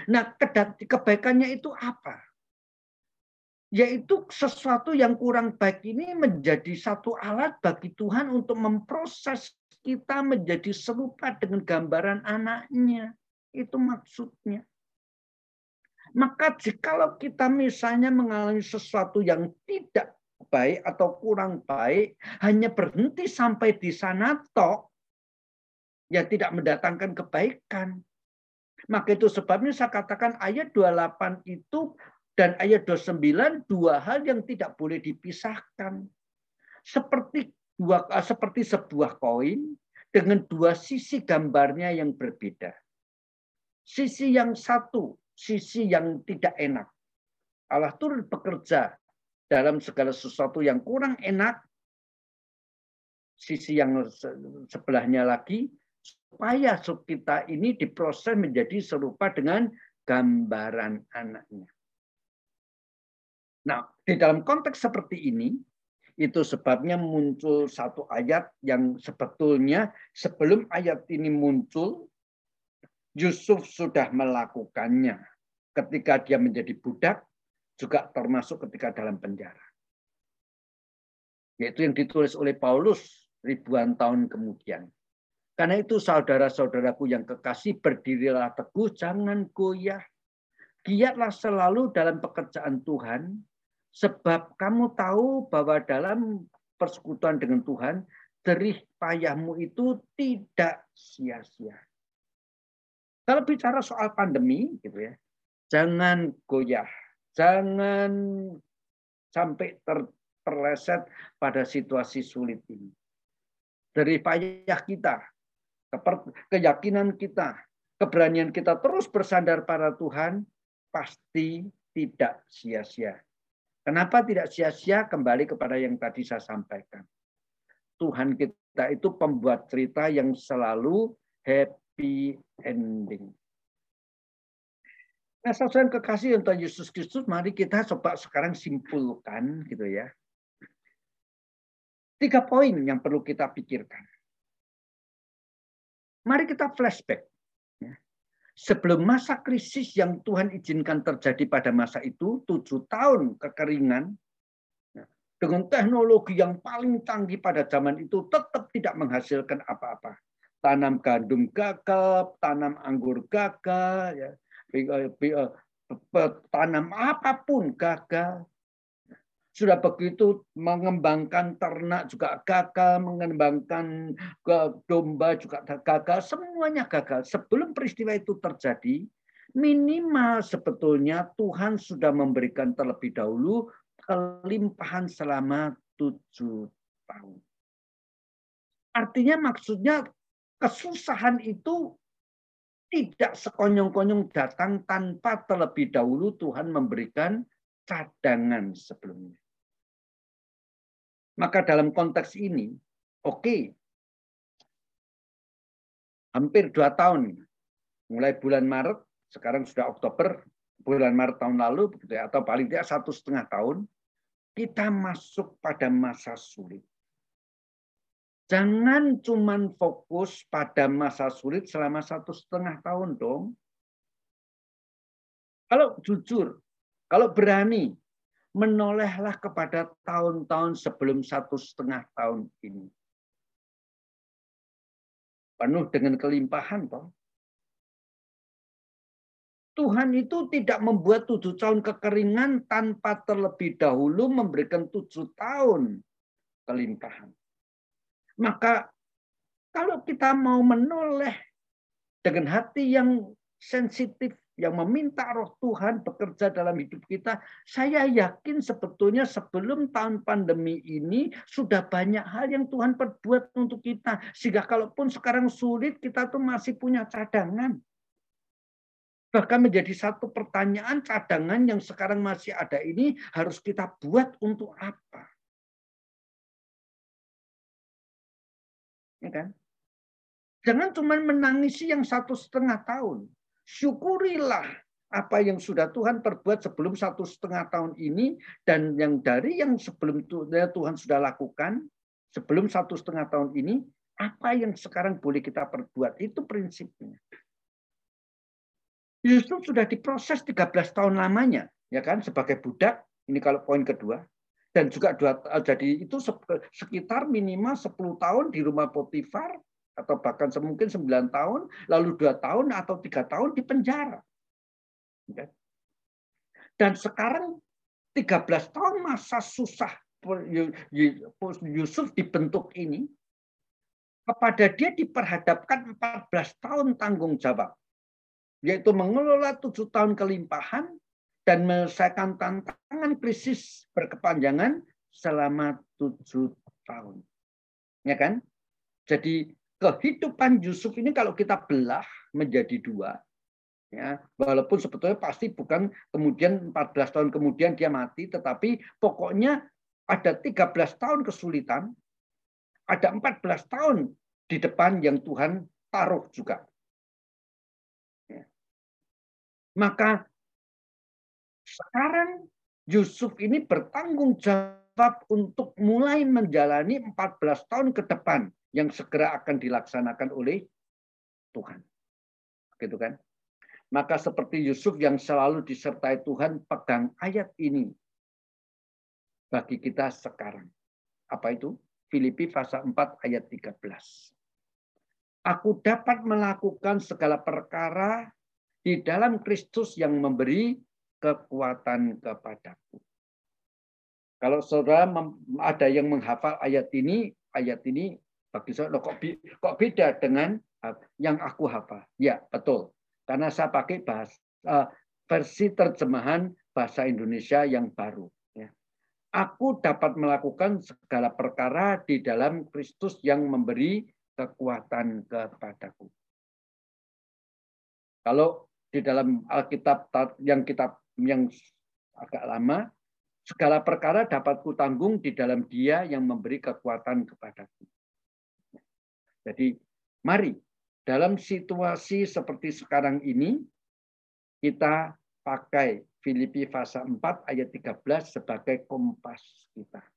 Nah kebaikannya itu apa? Yaitu sesuatu yang kurang baik ini menjadi satu alat bagi Tuhan untuk memproses kita menjadi serupa dengan gambaran anaknya. Itu maksudnya. Maka jikalau kita misalnya mengalami sesuatu yang tidak baik atau kurang baik, hanya berhenti sampai di sana tok, ya tidak mendatangkan kebaikan. Maka itu sebabnya saya katakan ayat 28 itu dan ayat 29 dua hal yang tidak boleh dipisahkan. Seperti sebuah koin dengan dua sisi gambarnya yang berbeda. Sisi yang satu, sisi yang tidak enak. Allah turut bekerja dalam segala sesuatu yang kurang enak. Sisi yang sebelahnya lagi, supaya kita ini diproses menjadi serupa dengan gambaran anaknya. Nah, di dalam konteks seperti ini, itu sebabnya muncul satu ayat yang sebetulnya sebelum ayat ini muncul, Yusuf sudah melakukannya ketika dia menjadi budak, juga termasuk ketika dalam penjara. Yaitu yang ditulis oleh Paulus ribuan tahun kemudian. Karena itu saudara-saudaraku yang kekasih, berdirilah teguh, jangan goyah. Giatlah selalu dalam pekerjaan Tuhan, sebab kamu tahu bahwa dalam persekutuan dengan Tuhan, jerih payahmu itu tidak sia-sia. Kalau bicara soal pandemi, gitu ya, jangan goyah, jangan sampai terleset pada situasi sulit ini. Dari payah kita, keyakinan kita, keberanian kita terus bersandar pada Tuhan, pasti tidak sia-sia. Kenapa tidak sia-sia? Kembali kepada yang tadi saya sampaikan. Tuhan kita itu pembuat cerita yang selalu happy ending. Nah, saudara kekasih tentang Yesus Kristus, mari kita coba sekarang simpulkan gitu ya. 3 poin yang perlu kita pikirkan. Mari kita flashback. Sebelum masa krisis yang Tuhan izinkan terjadi pada masa itu, 7 tahun kekeringan, dengan teknologi yang paling canggih pada zaman itu tetap tidak menghasilkan apa-apa. Tanam gandum gagal, tanam anggur gagal, ya, tanam apapun gagal. Sudah begitu mengembangkan ternak juga gagal, mengembangkan domba juga gagal, semuanya gagal. Sebelum peristiwa itu terjadi, minimal sebetulnya Tuhan sudah memberikan terlebih dahulu kelimpahan selama 7 tahun. Artinya maksudnya kesusahan itu tidak sekonyong-konyong datang tanpa terlebih dahulu Tuhan memberikan cadangan sebelumnya. Maka dalam konteks ini, oke, hampir 2 tahun, mulai bulan Maret, sekarang sudah Oktober, bulan Maret tahun lalu, atau paling tidak 1,5 tahun, kita masuk pada masa sulit. Jangan cuma fokus pada masa sulit selama 1,5 tahun dong. Kalau jujur, kalau berani, menolehlah kepada tahun-tahun sebelum 1,5 tahun ini. Penuh dengan kelimpahan, Pak. Tuhan itu tidak membuat 7 tahun kekeringan tanpa terlebih dahulu memberikan 7 tahun kelimpahan. Maka kalau kita mau menoleh dengan hati yang sensitif, yang meminta Roh Tuhan bekerja dalam hidup kita, saya yakin sebetulnya sebelum tahun pandemi ini sudah banyak hal yang Tuhan perbuat untuk kita. Sehingga kalaupun sekarang sulit, kita tuh masih punya cadangan. Bahkan menjadi satu pertanyaan, cadangan yang sekarang masih ada ini harus kita buat untuk apa? Ya kan? Jangan cuma menangisi yang 1,5 tahun. Syukurilah apa yang sudah Tuhan perbuat sebelum 1,5 tahun ini, dan yang dari yang sebelum Tuhan sudah lakukan, sebelum 1,5 tahun ini, apa yang sekarang boleh kita perbuat. Itu prinsipnya. Yusuf sudah diproses 13 tahun lamanya, ya kan, sebagai budak. Ini kalau poin kedua. Dan juga jadi itu sekitar minimal 10 tahun di rumah Potifar, atau bahkan mungkin 9 tahun, lalu 2 tahun atau 3 tahun di penjara. Dan sekarang 13 tahun masa susah Yusuf dibentuk ini, kepada dia diperhadapkan 14 tahun tanggung jawab, yaitu mengelola 7 tahun kelimpahan dan menyelesaikan tantangan krisis berkepanjangan selama 7 tahun. Ya kan? Jadi kehidupan Yusuf ini kalau kita belah menjadi 2, ya, walaupun sebetulnya pasti bukan kemudian 14 tahun kemudian dia mati, tetapi pokoknya ada 13 tahun kesulitan, ada 14 tahun di depan yang Tuhan taruh juga. Maka sekarang Yusuf ini bertanggung jawab untuk mulai menjalani 14 tahun ke depan yang segera akan dilaksanakan oleh Tuhan. Gitu kan? Maka seperti Yusuf yang selalu disertai Tuhan, pegang ayat ini bagi kita sekarang. Apa itu? Filipi pasal 4 ayat 13. Aku dapat melakukan segala perkara di dalam Kristus yang memberi kekuatan kepadaku. Kalau saudara ada yang menghafal ayat ini bagi saudara kok beda dengan yang aku hafal. Ya, betul. Karena saya pakai versi terjemahan bahasa Indonesia yang baru. Ya. Aku dapat melakukan segala perkara di dalam Kristus yang memberi kekuatan kepadaku. Kalau di dalam Alkitab yang agak lama, segala perkara dapat kutanggung di dalam Dia yang memberi kekuatan kepadaku. Jadi mari dalam situasi seperti sekarang ini kita pakai Filipi pasal 4 ayat 13 sebagai kompas kita.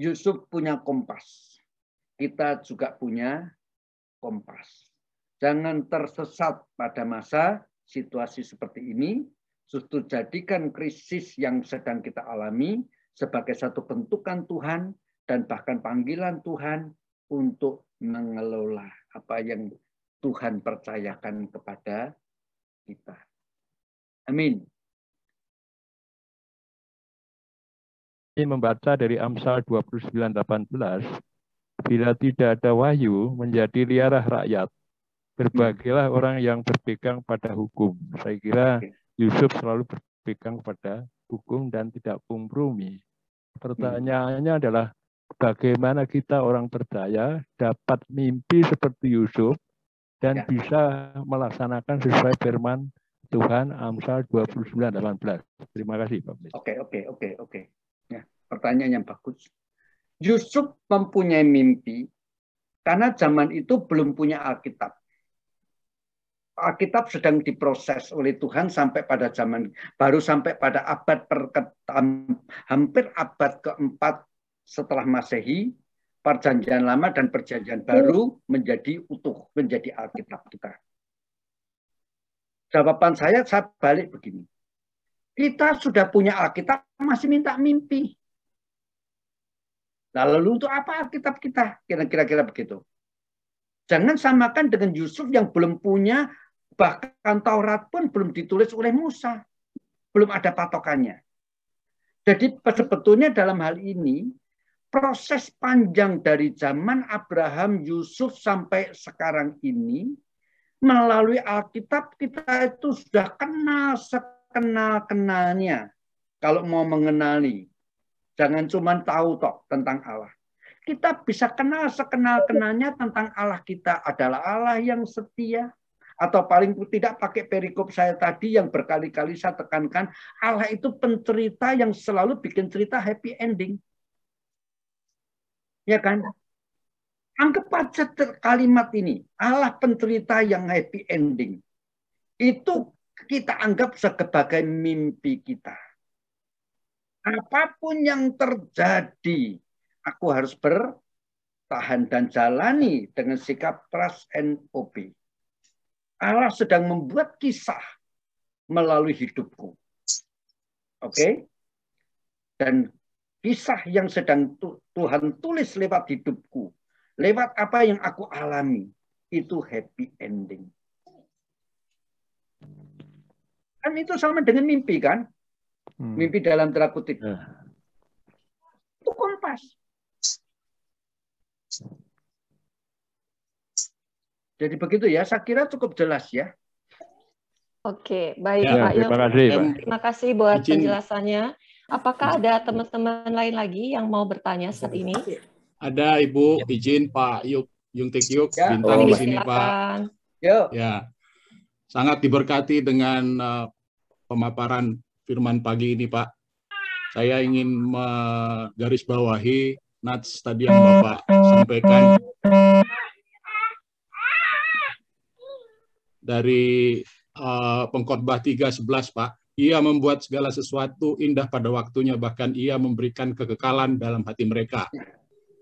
Yusuf punya kompas. Kita juga punya kompas. Jangan tersesat pada masa situasi seperti ini, justru jadikan krisis yang sedang kita alami sebagai satu bentukan Tuhan dan bahkan panggilan Tuhan untuk mengelola apa yang Tuhan percayakan kepada kita. Amin. Ini membaca dari Amsal 29:18, bila tidak ada wahyu menjadi liarah rakyat. Berbagilah orang yang berpegang pada hukum. Saya kira Yusuf selalu berpegang pada hukum dan tidak kompromi. Pertanyaannya adalah bagaimana kita orang percaya dapat mimpi seperti Yusuf dan bisa melaksanakan sesuai firman Tuhan Amsal 29:18. Terima kasih, Pak. Oke. Ya, pertanyaan yang bagus. Yusuf mempunyai mimpi karena zaman itu belum punya Alkitab. Alkitab sedang diproses oleh Tuhan sampai pada zaman baru, sampai pada abad hampir abad keempat setelah Masehi. Perjanjian Lama dan Perjanjian Baru menjadi utuh, menjadi Alkitab kita. Jawaban saya balik begini. Kita sudah punya Alkitab, masih minta mimpi. Nah, lalu untuk apa Alkitab kita? Kira-kira begitu. Jangan samakan dengan Yusuf yang belum punya, bahkan Taurat pun belum ditulis oleh Musa. Belum ada patokannya. Jadi sebetulnya dalam hal ini, proses panjang dari zaman Abraham, Yusuf sampai sekarang ini, melalui Alkitab kita itu sudah kenal sekenal-kenalnya. Kalau mau mengenali, jangan cuma tahu tok tentang Allah. Kita bisa kenal sekenal-kenalnya tentang Allah kita adalah Allah yang setia. Atau paling tidak pakai perikop saya tadi yang berkali-kali saya tekankan, Allah itu pencerita yang selalu bikin cerita happy ending. Ya kan? Anggap aja kalimat ini. Allah pencerita yang happy ending. Itu kita anggap sebagai mimpi kita. Apapun yang terjadi, aku harus bertahan dan jalani dengan sikap trust and obey. Allah sedang membuat kisah melalui hidupku. Oke? Okay? Dan kisah yang sedang Tuhan tulis lewat hidupku, lewat apa yang aku alami, itu happy ending. Kan itu sama dengan mimpi kan? Mimpi dalam tanda kutip. Itu kompas. Jadi begitu ya, saya kira cukup jelas ya. Oke, baik ya, Pak Yusuf. Terima kasih buat penjelasannya. Apakah ada teman-teman lain lagi yang mau bertanya saat ini? Ada Ibu, izin Pak Yung Tik Yuk, ya, Bintang di sini Pak. Yuk. Ya, sangat diberkati dengan pemaparan firman pagi ini Pak. Saya ingin menggarisbawahi nats tadi yang Bapak sampaikan dari Pengkhotbah 3:11 Pak. Ia membuat segala sesuatu indah pada waktunya, bahkan ia memberikan kekekalan dalam hati mereka.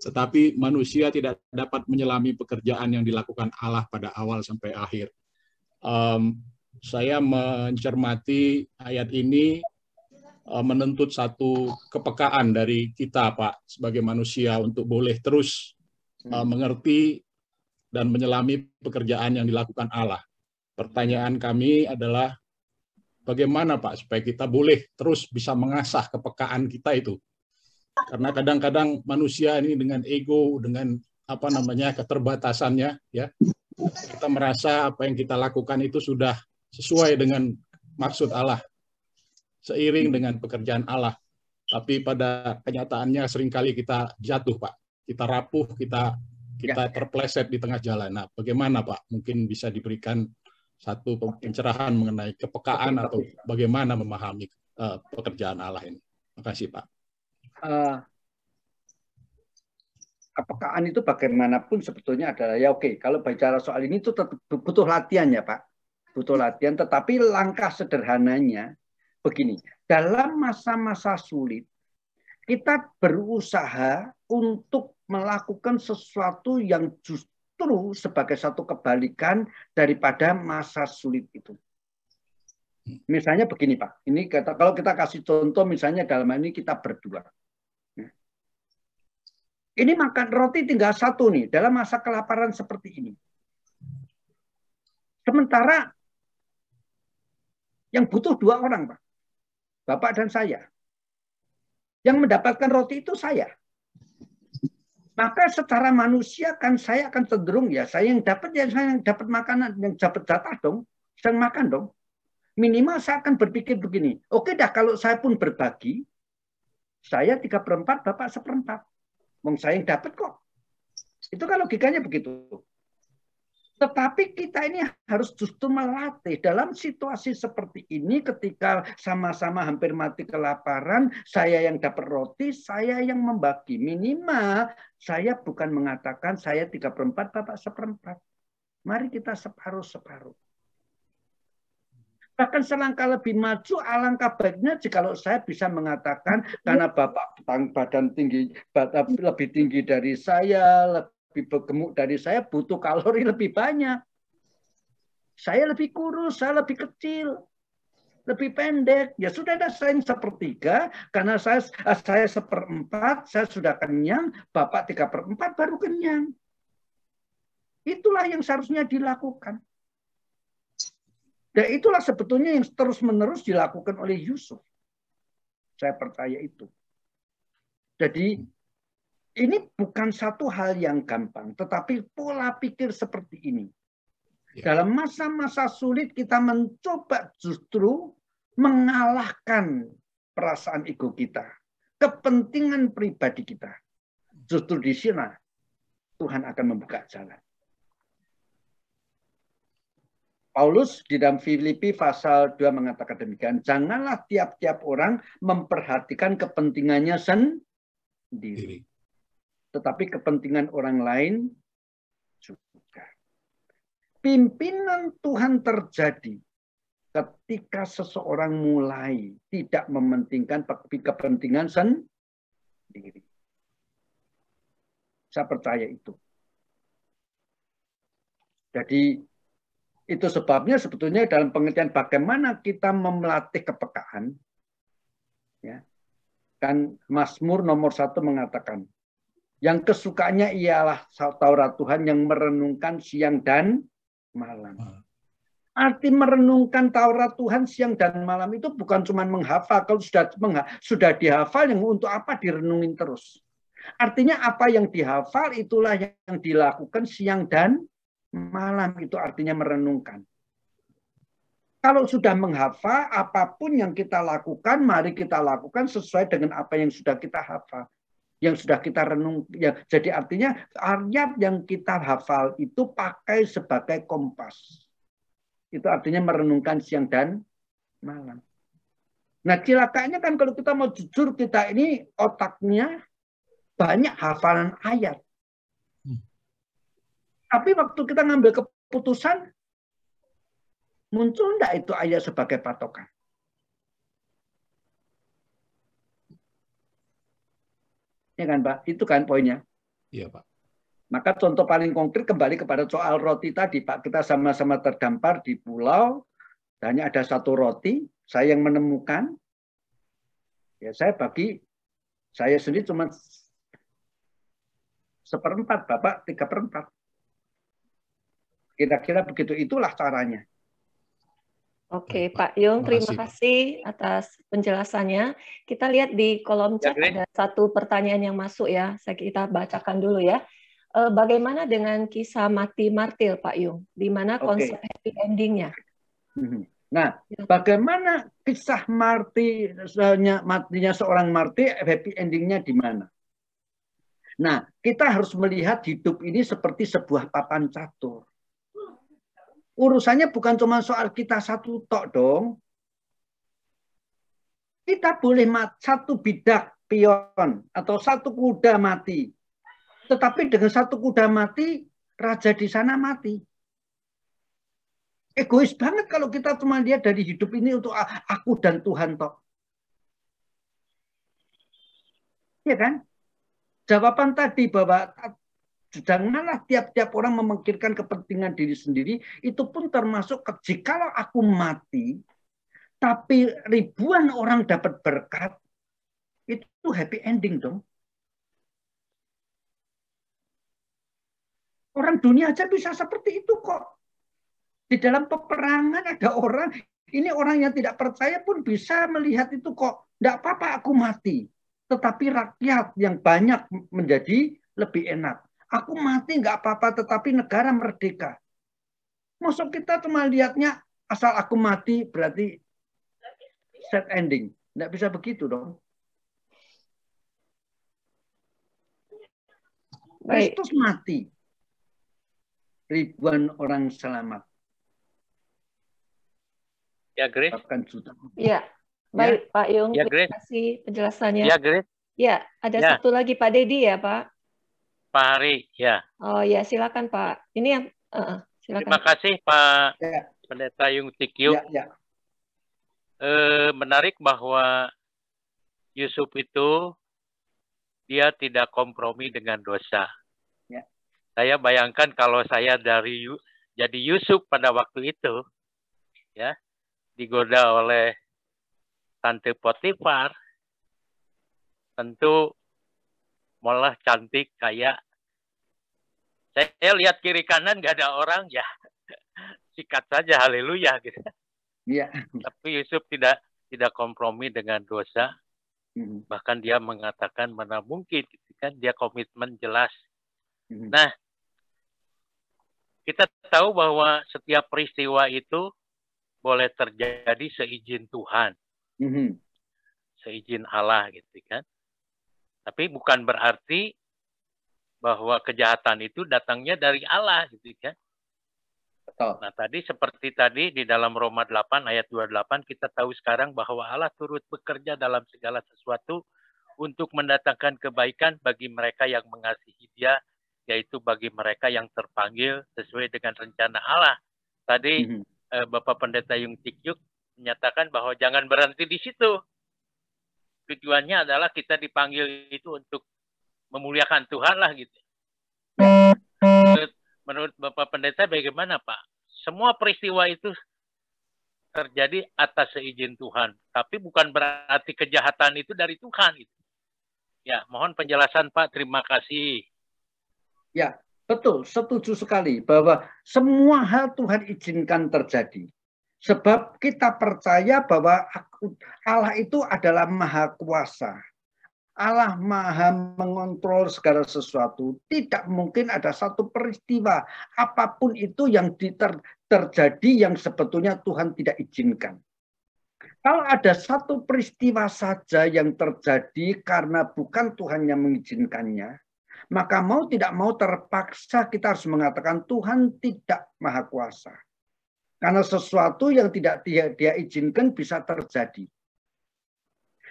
Tetapi manusia tidak dapat menyelami pekerjaan yang dilakukan Allah pada awal sampai akhir. Saya mencermati ayat ini menuntut satu kepekaan dari kita, Pak, sebagai manusia untuk boleh terus mengerti dan menyelami pekerjaan yang dilakukan Allah. Pertanyaan kami adalah, bagaimana Pak supaya kita boleh terus bisa mengasah kepekaan kita itu? Karena kadang-kadang manusia ini dengan ego, dengan apa namanya keterbatasannya, ya kita merasa apa yang kita lakukan itu sudah sesuai dengan maksud Allah, seiring dengan pekerjaan Allah. Tapi pada kenyataannya seringkali kita jatuh Pak, kita rapuh, kita terpleset di tengah jalan. Nah, bagaimana Pak? Mungkin bisa diberikan satu pencerahan mengenai kepekaan atau bagaimana memahami pekerjaan Allah ini. Terima kasih, Pak. Kepekaan itu bagaimanapun sebetulnya adalah, ya oke, kalau bicara soal ini itu tetap butuh latihan ya, Pak. Butuh latihan, tetapi langkah sederhananya begini. Dalam masa-masa sulit, kita berusaha untuk melakukan sesuatu yang justru sebagai satu kebalikan daripada masa sulit itu. Misalnya begini Pak, ini kalau kita kasih contoh misalnya dalam ini kita berdua. Ini makan roti tinggal satu nih dalam masa kelaparan seperti ini. Sementara yang butuh dua orang Pak, Bapak dan saya. Yang mendapatkan roti itu saya. Maka secara manusia kan saya akan cenderung ya saya yang dapat, ya saya yang dapat makanan, yang dapat jatah dong, saya makan dong. Minimal saya akan berpikir begini, oke dah kalau saya pun berbagi, saya 3/4, Bapak 1/4. Wong saya yang dapat kok. Itu kan logikanya begitu. Tetapi kita ini harus justru melatih dalam situasi seperti ini ketika sama-sama hampir mati kelaparan, saya yang dapat roti, saya yang membagi. Minimal saya bukan mengatakan saya 3/4, Bapak 1/4. Mari kita separuh-separuh. Bahkan selangkah lebih maju, alangkah baiknya jikalau saya bisa mengatakan karena Bapak badan tinggi, lebih tinggi dari saya, lebih bergemuk dari saya, butuh kalori lebih banyak. Saya lebih kurus, saya lebih kecil, lebih pendek. Ya sudah, saya sepertiga, karena saya seperempat, saya sudah kenyang, Bapak 3/4 baru kenyang. Itulah yang seharusnya dilakukan. Dan itulah sebetulnya yang terus-menerus dilakukan oleh Yusuf. Saya percaya itu. Jadi ini bukan satu hal yang gampang, tetapi pola pikir seperti ini. Ya. Dalam masa-masa sulit kita mencoba justru mengalahkan perasaan ego kita, kepentingan pribadi kita. Justru di sini Tuhan akan membuka jalan. Paulus di dalam Filipi pasal 2 mengatakan demikian, janganlah tiap-tiap orang memperhatikan kepentingannya sendiri, tetapi kepentingan orang lain juga. Pimpinan Tuhan terjadi ketika seseorang mulai tidak mementingkan kepentingan sendiri. Saya percaya itu. Jadi itu sebabnya sebetulnya dalam pengertian bagaimana kita memelatih kepekaan, ya, kan Mazmur nomor 1 mengatakan, yang kesukaannya ialah Taurat Tuhan yang merenungkan siang dan malam. Arti merenungkan Taurat Tuhan siang dan malam itu bukan cuma menghafal. Kalau sudah dihafal, yang untuk apa direnungin terus? Artinya apa yang dihafal itulah yang dilakukan siang dan malam, itu artinya merenungkan. Kalau sudah menghafal, apapun yang kita lakukan, mari kita lakukan sesuai dengan apa yang sudah kita hafal, yang sudah kita renung. Ya, jadi artinya ayat yang kita hafal itu pakai sebagai kompas. Itu artinya merenungkan siang dan malam. Nah, cilakanya kan kalau kita mau jujur, kita ini otaknya banyak hafalan ayat. Tapi waktu kita ngambil keputusan, muncul enggak itu ayat sebagai patokan? Ya kan Pak? Itu kan poinnya. Iya Pak. Maka contoh paling konkret kembali kepada soal roti tadi Pak. Kita sama-sama terdampar di pulau, hanya ada satu roti, saya yang menemukan. Ya saya bagi, saya sendiri cuma 1/4, Bapak 3/4. Kira-kira begitu, itulah caranya. Oke, Pak Yung, terima kasih atas penjelasannya. Kita lihat di kolom chat ada satu pertanyaan yang masuk ya. Kita bacakan dulu ya. Bagaimana dengan kisah mati martir, Pak Yung? Di mana konsep happy endingnya? Nah, bagaimana kisah matinya seorang martir, happy endingnya di mana? Nah, kita harus melihat hidup ini seperti sebuah papan catur. Urusannya bukan cuma soal kita satu tok dong. Kita boleh satu bidak pion atau satu kuda mati. Tetapi dengan satu kuda mati, raja di sana mati. Egois banget kalau kita cuma lihat dari hidup ini untuk aku dan Tuhan tok. Iya kan? Jawaban tadi bahwa janganlah tiap-tiap orang memikirkan kepentingan diri sendiri, itu pun termasuk jikalau aku mati, tapi ribuan orang dapat berkat, itu happy ending dong. Orang dunia aja bisa seperti itu kok. Di dalam peperangan ada orang, ini orang yang tidak percaya pun bisa melihat itu kok. Tidak apa-apa aku mati, tetapi rakyat yang banyak menjadi lebih enak. Aku mati nggak apa-apa, tetapi negara merdeka. Maksud kita cuma lihatnya asal aku mati berarti sad ending. Nggak bisa begitu dong. Kristus mati, ribuan orang selamat. Ya, Grace. Ya, baik ya. Pak Yung. Ya, terima kasih penjelasannya. Ya, Grace. Ya, ada ya. Satu lagi Pak Dedi ya Pak. Pak Hari, ya. Oh ya, silakan Pak. Ini yang, silakan. Terima kasih Pak Pendeta Yung Tik Yuk. Ya, ya. menarik bahwa Yusuf itu dia tidak kompromi dengan dosa. Ya. Saya bayangkan kalau saya jadi Yusuf pada waktu itu, ya, digoda oleh Tante Potifar, tentu malah cantik kayak. Saya lihat kiri kanan nggak ada orang, ya sikat saja, haleluya gitu. Iya. Tapi Yusuf tidak kompromi dengan dosa. Bahkan dia mengatakan mana mungkin, kan dia komitmen jelas. Nah, kita tahu bahwa setiap peristiwa itu boleh terjadi seizin Tuhan, seizin Allah gitu kan. Tapi bukan berarti bahwa kejahatan itu datangnya dari Allah gitu kan. Betul. Nah, seperti tadi di dalam Roma 8 ayat 28 kita tahu sekarang bahwa Allah turut bekerja dalam segala sesuatu untuk mendatangkan kebaikan bagi mereka yang mengasihi Dia, yaitu bagi mereka yang terpanggil sesuai dengan rencana Allah. Tadi Bapak Pendeta Yung Tik Yuk menyatakan bahwa jangan berhenti di situ. Tujuannya adalah kita dipanggil itu untuk memuliakan Tuhan lah gitu. Menurut Bapak Pendeta bagaimana Pak? Semua peristiwa itu terjadi atas seizin Tuhan, tapi bukan berarti kejahatan itu dari Tuhan gitu. Ya, mohon penjelasan Pak. Terima kasih. Ya, betul, setuju sekali bahwa semua hal Tuhan izinkan terjadi. Sebab kita percaya bahwa Allah itu adalah Maha Kuasa. Allah Maha mengontrol segala sesuatu. Tidak mungkin ada satu peristiwa apapun itu yang terjadi yang sebetulnya Tuhan tidak izinkan. Kalau ada satu peristiwa saja yang terjadi karena bukan Tuhan yang mengizinkannya, maka mau tidak mau terpaksa kita harus mengatakan Tuhan tidak Maha Kuasa. Karena sesuatu yang tidak dia izinkan bisa terjadi.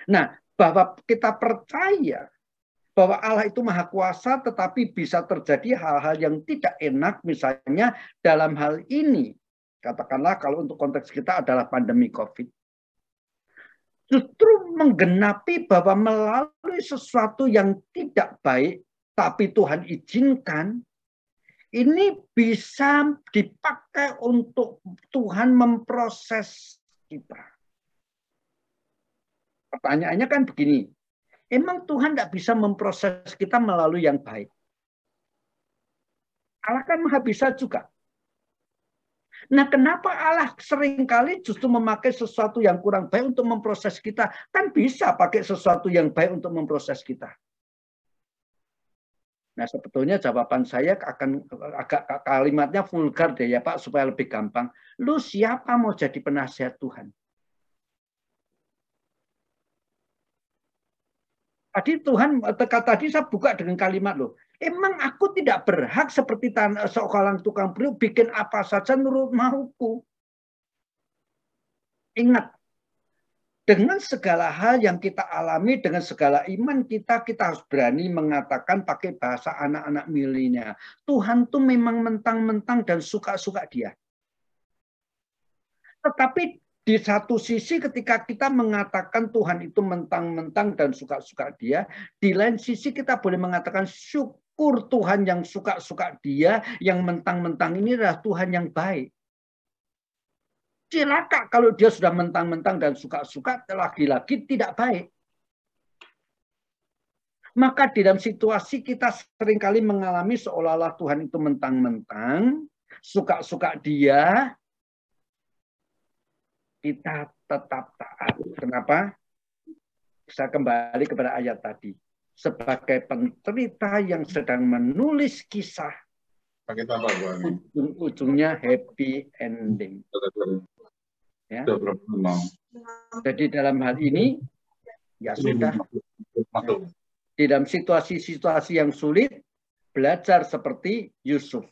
Nah, bahwa kita percaya bahwa Allah itu Maha Kuasa, tetapi bisa terjadi hal-hal yang tidak enak, misalnya dalam hal ini. Katakanlah kalau untuk konteks kita adalah pandemi COVID. Justru menggenapi bahwa melalui sesuatu yang tidak baik, tapi Tuhan izinkan, ini bisa dipakai untuk Tuhan memproses kita. Pertanyaannya kan begini, emang Tuhan tidak bisa memproses kita melalui yang baik? Allah kan Maha bisa juga. Nah, kenapa Allah seringkali justru memakai sesuatu yang kurang baik untuk memproses kita? Kan bisa pakai sesuatu yang baik untuk memproses kita. Nah, sebetulnya jawaban saya akan agak kalimatnya vulgar deh ya Pak, supaya lebih gampang. Lu siapa mau jadi penasihat Tuhan? Tadi Tuhan, tadi saya buka dengan kalimat loh. Emang aku tidak berhak seperti seorang tukang perahu bikin apa saja menurut mauku. Ingat, dengan segala hal yang kita alami, dengan segala iman kita, kita harus berani mengatakan pakai bahasa anak-anak milenial. Tuhan tuh memang mentang-mentang dan suka-suka Dia. Tetapi di satu sisi ketika kita mengatakan Tuhan itu mentang-mentang dan suka-suka Dia, di lain sisi kita boleh mengatakan syukur Tuhan yang suka-suka Dia, yang mentang-mentang ini adalah Tuhan yang baik. Cilaka kalau Dia sudah mentang-mentang dan suka-suka, lagi-lagi tidak baik. Maka di dalam situasi kita seringkali mengalami seolah-olah Tuhan itu mentang-mentang, suka-suka Dia, kita tetap taat. Kenapa? Saya kembali kepada ayat tadi. Sebagai pencerita yang sedang menulis kisah, ujung-ujungnya happy ending. Ya. Jadi dalam hal ini, ya sudah. Di dalam situasi-situasi yang sulit, belajar seperti Yusuf.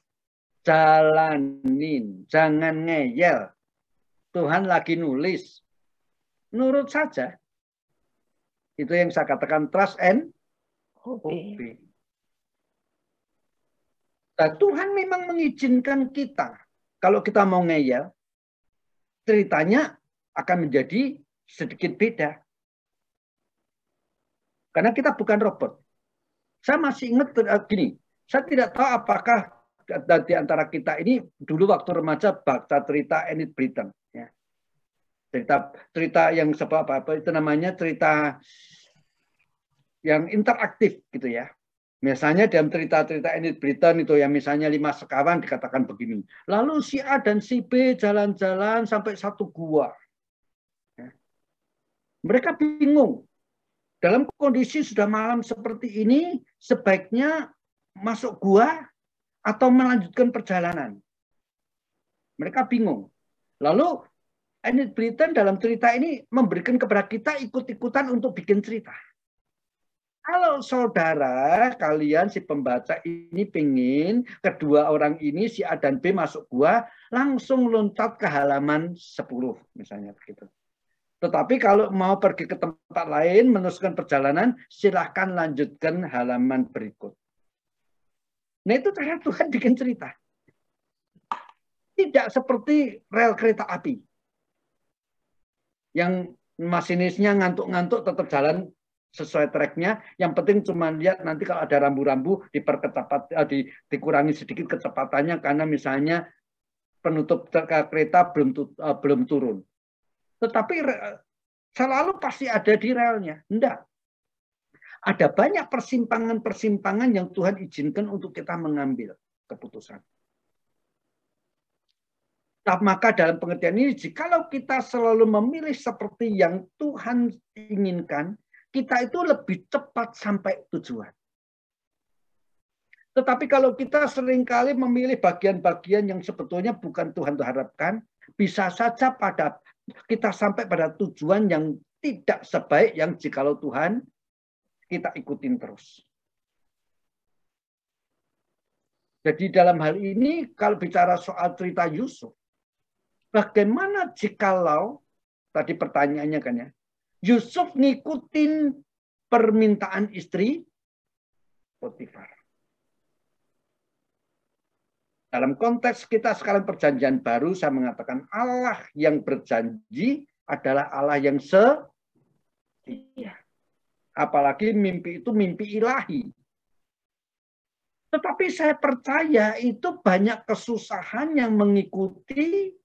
Jalanin, jangan ngeyel. Tuhan lagi nulis, nurut saja. Itu yang saya katakan trust and obey. Nah, Tuhan memang mengizinkan kita. Kalau kita mau ngeyel, ceritanya akan menjadi sedikit beda. Karena kita bukan robot. Saya masih ingat gini, saya tidak tahu apakah di antara kita ini dulu waktu remaja baca cerita Enid Blyton. Ya. Cerita yang apa itu namanya, cerita yang interaktif gitu ya. Misalnya dalam cerita-cerita Enid Blyton itu yang misalnya 5 sekawan dikatakan begini. Lalu si A dan si B jalan-jalan sampai satu gua. Ya. Mereka bingung. Dalam kondisi sudah malam seperti ini, sebaiknya masuk gua atau melanjutkan perjalanan. Mereka bingung. Lalu Enid Blyton dalam cerita ini memberikan kepada kita ikut-ikutan untuk bikin cerita. Kalau saudara kalian si pembaca ini pengin kedua orang ini si A dan B masuk gua, langsung loncat ke halaman 10 misalnya begitu. Tetapi kalau mau pergi ke tempat lain meneruskan perjalanan, silahkan lanjutkan halaman berikut. Nah itu cara Tuhan bikin cerita. Tidak seperti rel kereta api yang masinisnya ngantuk-ngantuk tetap jalan sesuai tracknya, yang penting cuma lihat nanti kalau ada rambu-rambu dikurangi sedikit kecepatannya karena misalnya penutup kereta belum turun. Tetapi selalu pasti ada di relnya. Enggak. Ada banyak persimpangan-persimpangan yang Tuhan izinkan untuk kita mengambil keputusan. Maka dalam pengertian ini, jikalau kita selalu memilih seperti yang Tuhan inginkan, kita itu lebih cepat sampai tujuan. Tetapi kalau kita seringkali memilih bagian-bagian yang sebetulnya bukan Tuhan harapkan, bisa saja pada kita sampai pada tujuan yang tidak sebaik yang jikalau Tuhan kita ikutin terus. Jadi dalam hal ini kalau bicara soal cerita Yusuf, bagaimana jikalau tadi pertanyaannya kan ya, Yusuf ngikutin permintaan istri Potifar. Dalam konteks kita sekarang perjanjian baru, saya mengatakan Allah yang berjanji adalah Allah yang setia. Apalagi mimpi itu mimpi ilahi. Tetapi saya percaya itu banyak kesusahan yang mengikuti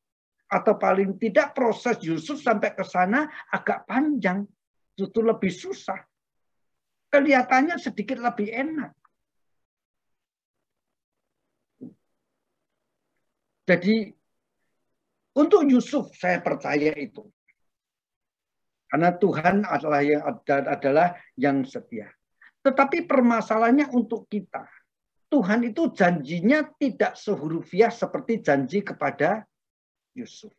atau paling tidak proses Yusuf sampai ke sana agak panjang, itu lebih susah. Kelihatannya sedikit lebih enak. Jadi untuk Yusuf saya percaya itu. Karena Tuhan adalah yang setia. Tetapi permasalahannya untuk kita. Tuhan itu janjinya tidak sehurufiah seperti janji kepada Yusuf.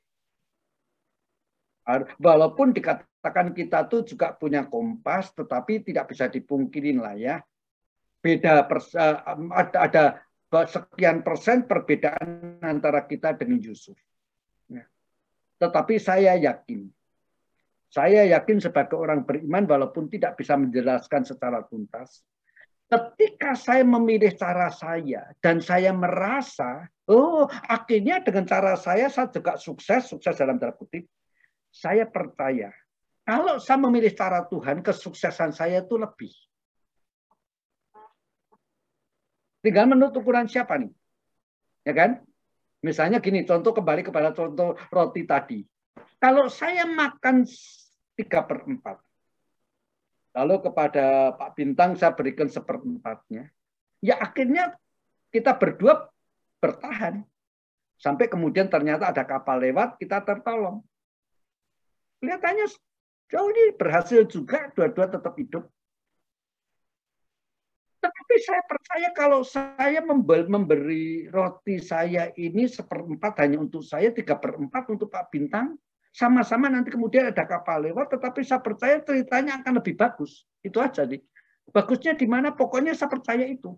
Walaupun dikatakan kita tuh juga punya kompas, tetapi tidak bisa dipungkirin lah ya. Beda ada sekian persen perbedaan antara kita dengan Yusuf. Ya. Tetapi saya yakin sebagai orang beriman, walaupun tidak bisa menjelaskan secara tuntas, ketika saya memilih cara saya dan saya merasa, oh akhirnya dengan cara saya juga sukses dalam tanda kutip, saya percaya kalau saya memilih cara Tuhan, kesuksesan saya itu lebih. Tinggal menurut ukuran siapa nih, ya kan? Misalnya gini, contoh kembali kepada contoh roti tadi. Kalau saya makan 3/4. Lalu kepada Pak Bintang saya berikan 1/4-nya. Ya akhirnya kita berdua bertahan. Sampai kemudian ternyata ada kapal lewat, kita tertolong. Kelihatannya jauh ini berhasil juga, dua-dua tetap hidup. Tetapi saya percaya kalau saya memberi roti saya ini 1/4 hanya untuk saya, 3/4 untuk Pak Bintang, sama-sama nanti kemudian ada kapal lewat, tetapi saya percaya ceritanya akan lebih bagus. Itu aja nih. Bagusnya di mana? Pokoknya saya percaya itu.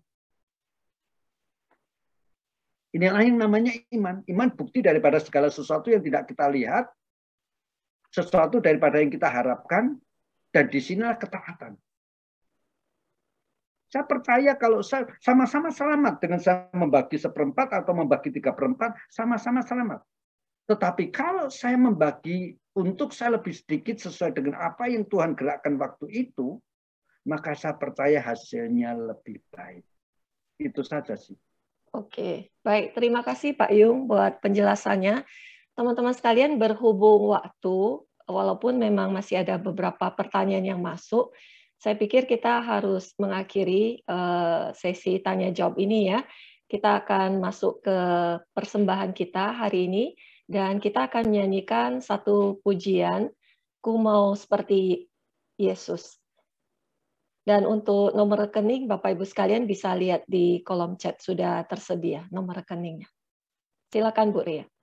Inilah yang namanya iman. Iman bukti daripada segala sesuatu yang tidak kita lihat, sesuatu daripada yang kita harapkan, dan disinilah ketaatan. Saya percaya kalau saya sama-sama selamat dengan saya membagi 1/4 atau membagi 3/4, sama-sama selamat. Tetapi kalau saya membagi untuk saya lebih sedikit sesuai dengan apa yang Tuhan gerakkan waktu itu, maka saya percaya hasilnya lebih baik. Itu saja sih. Oke, baik. Terima kasih Pak Yung buat penjelasannya. Teman-teman sekalian, berhubung waktu, walaupun memang masih ada beberapa pertanyaan yang masuk, saya pikir kita harus mengakhiri sesi tanya jawab ini ya. Kita akan masuk ke persembahan kita hari ini, dan kita akan menyanyikan satu pujian, Ku Mau Seperti Yesus. Dan untuk nomor rekening, Bapak-Ibu sekalian bisa lihat di kolom chat, sudah tersedia nomor rekeningnya. Silakan Bu Ria.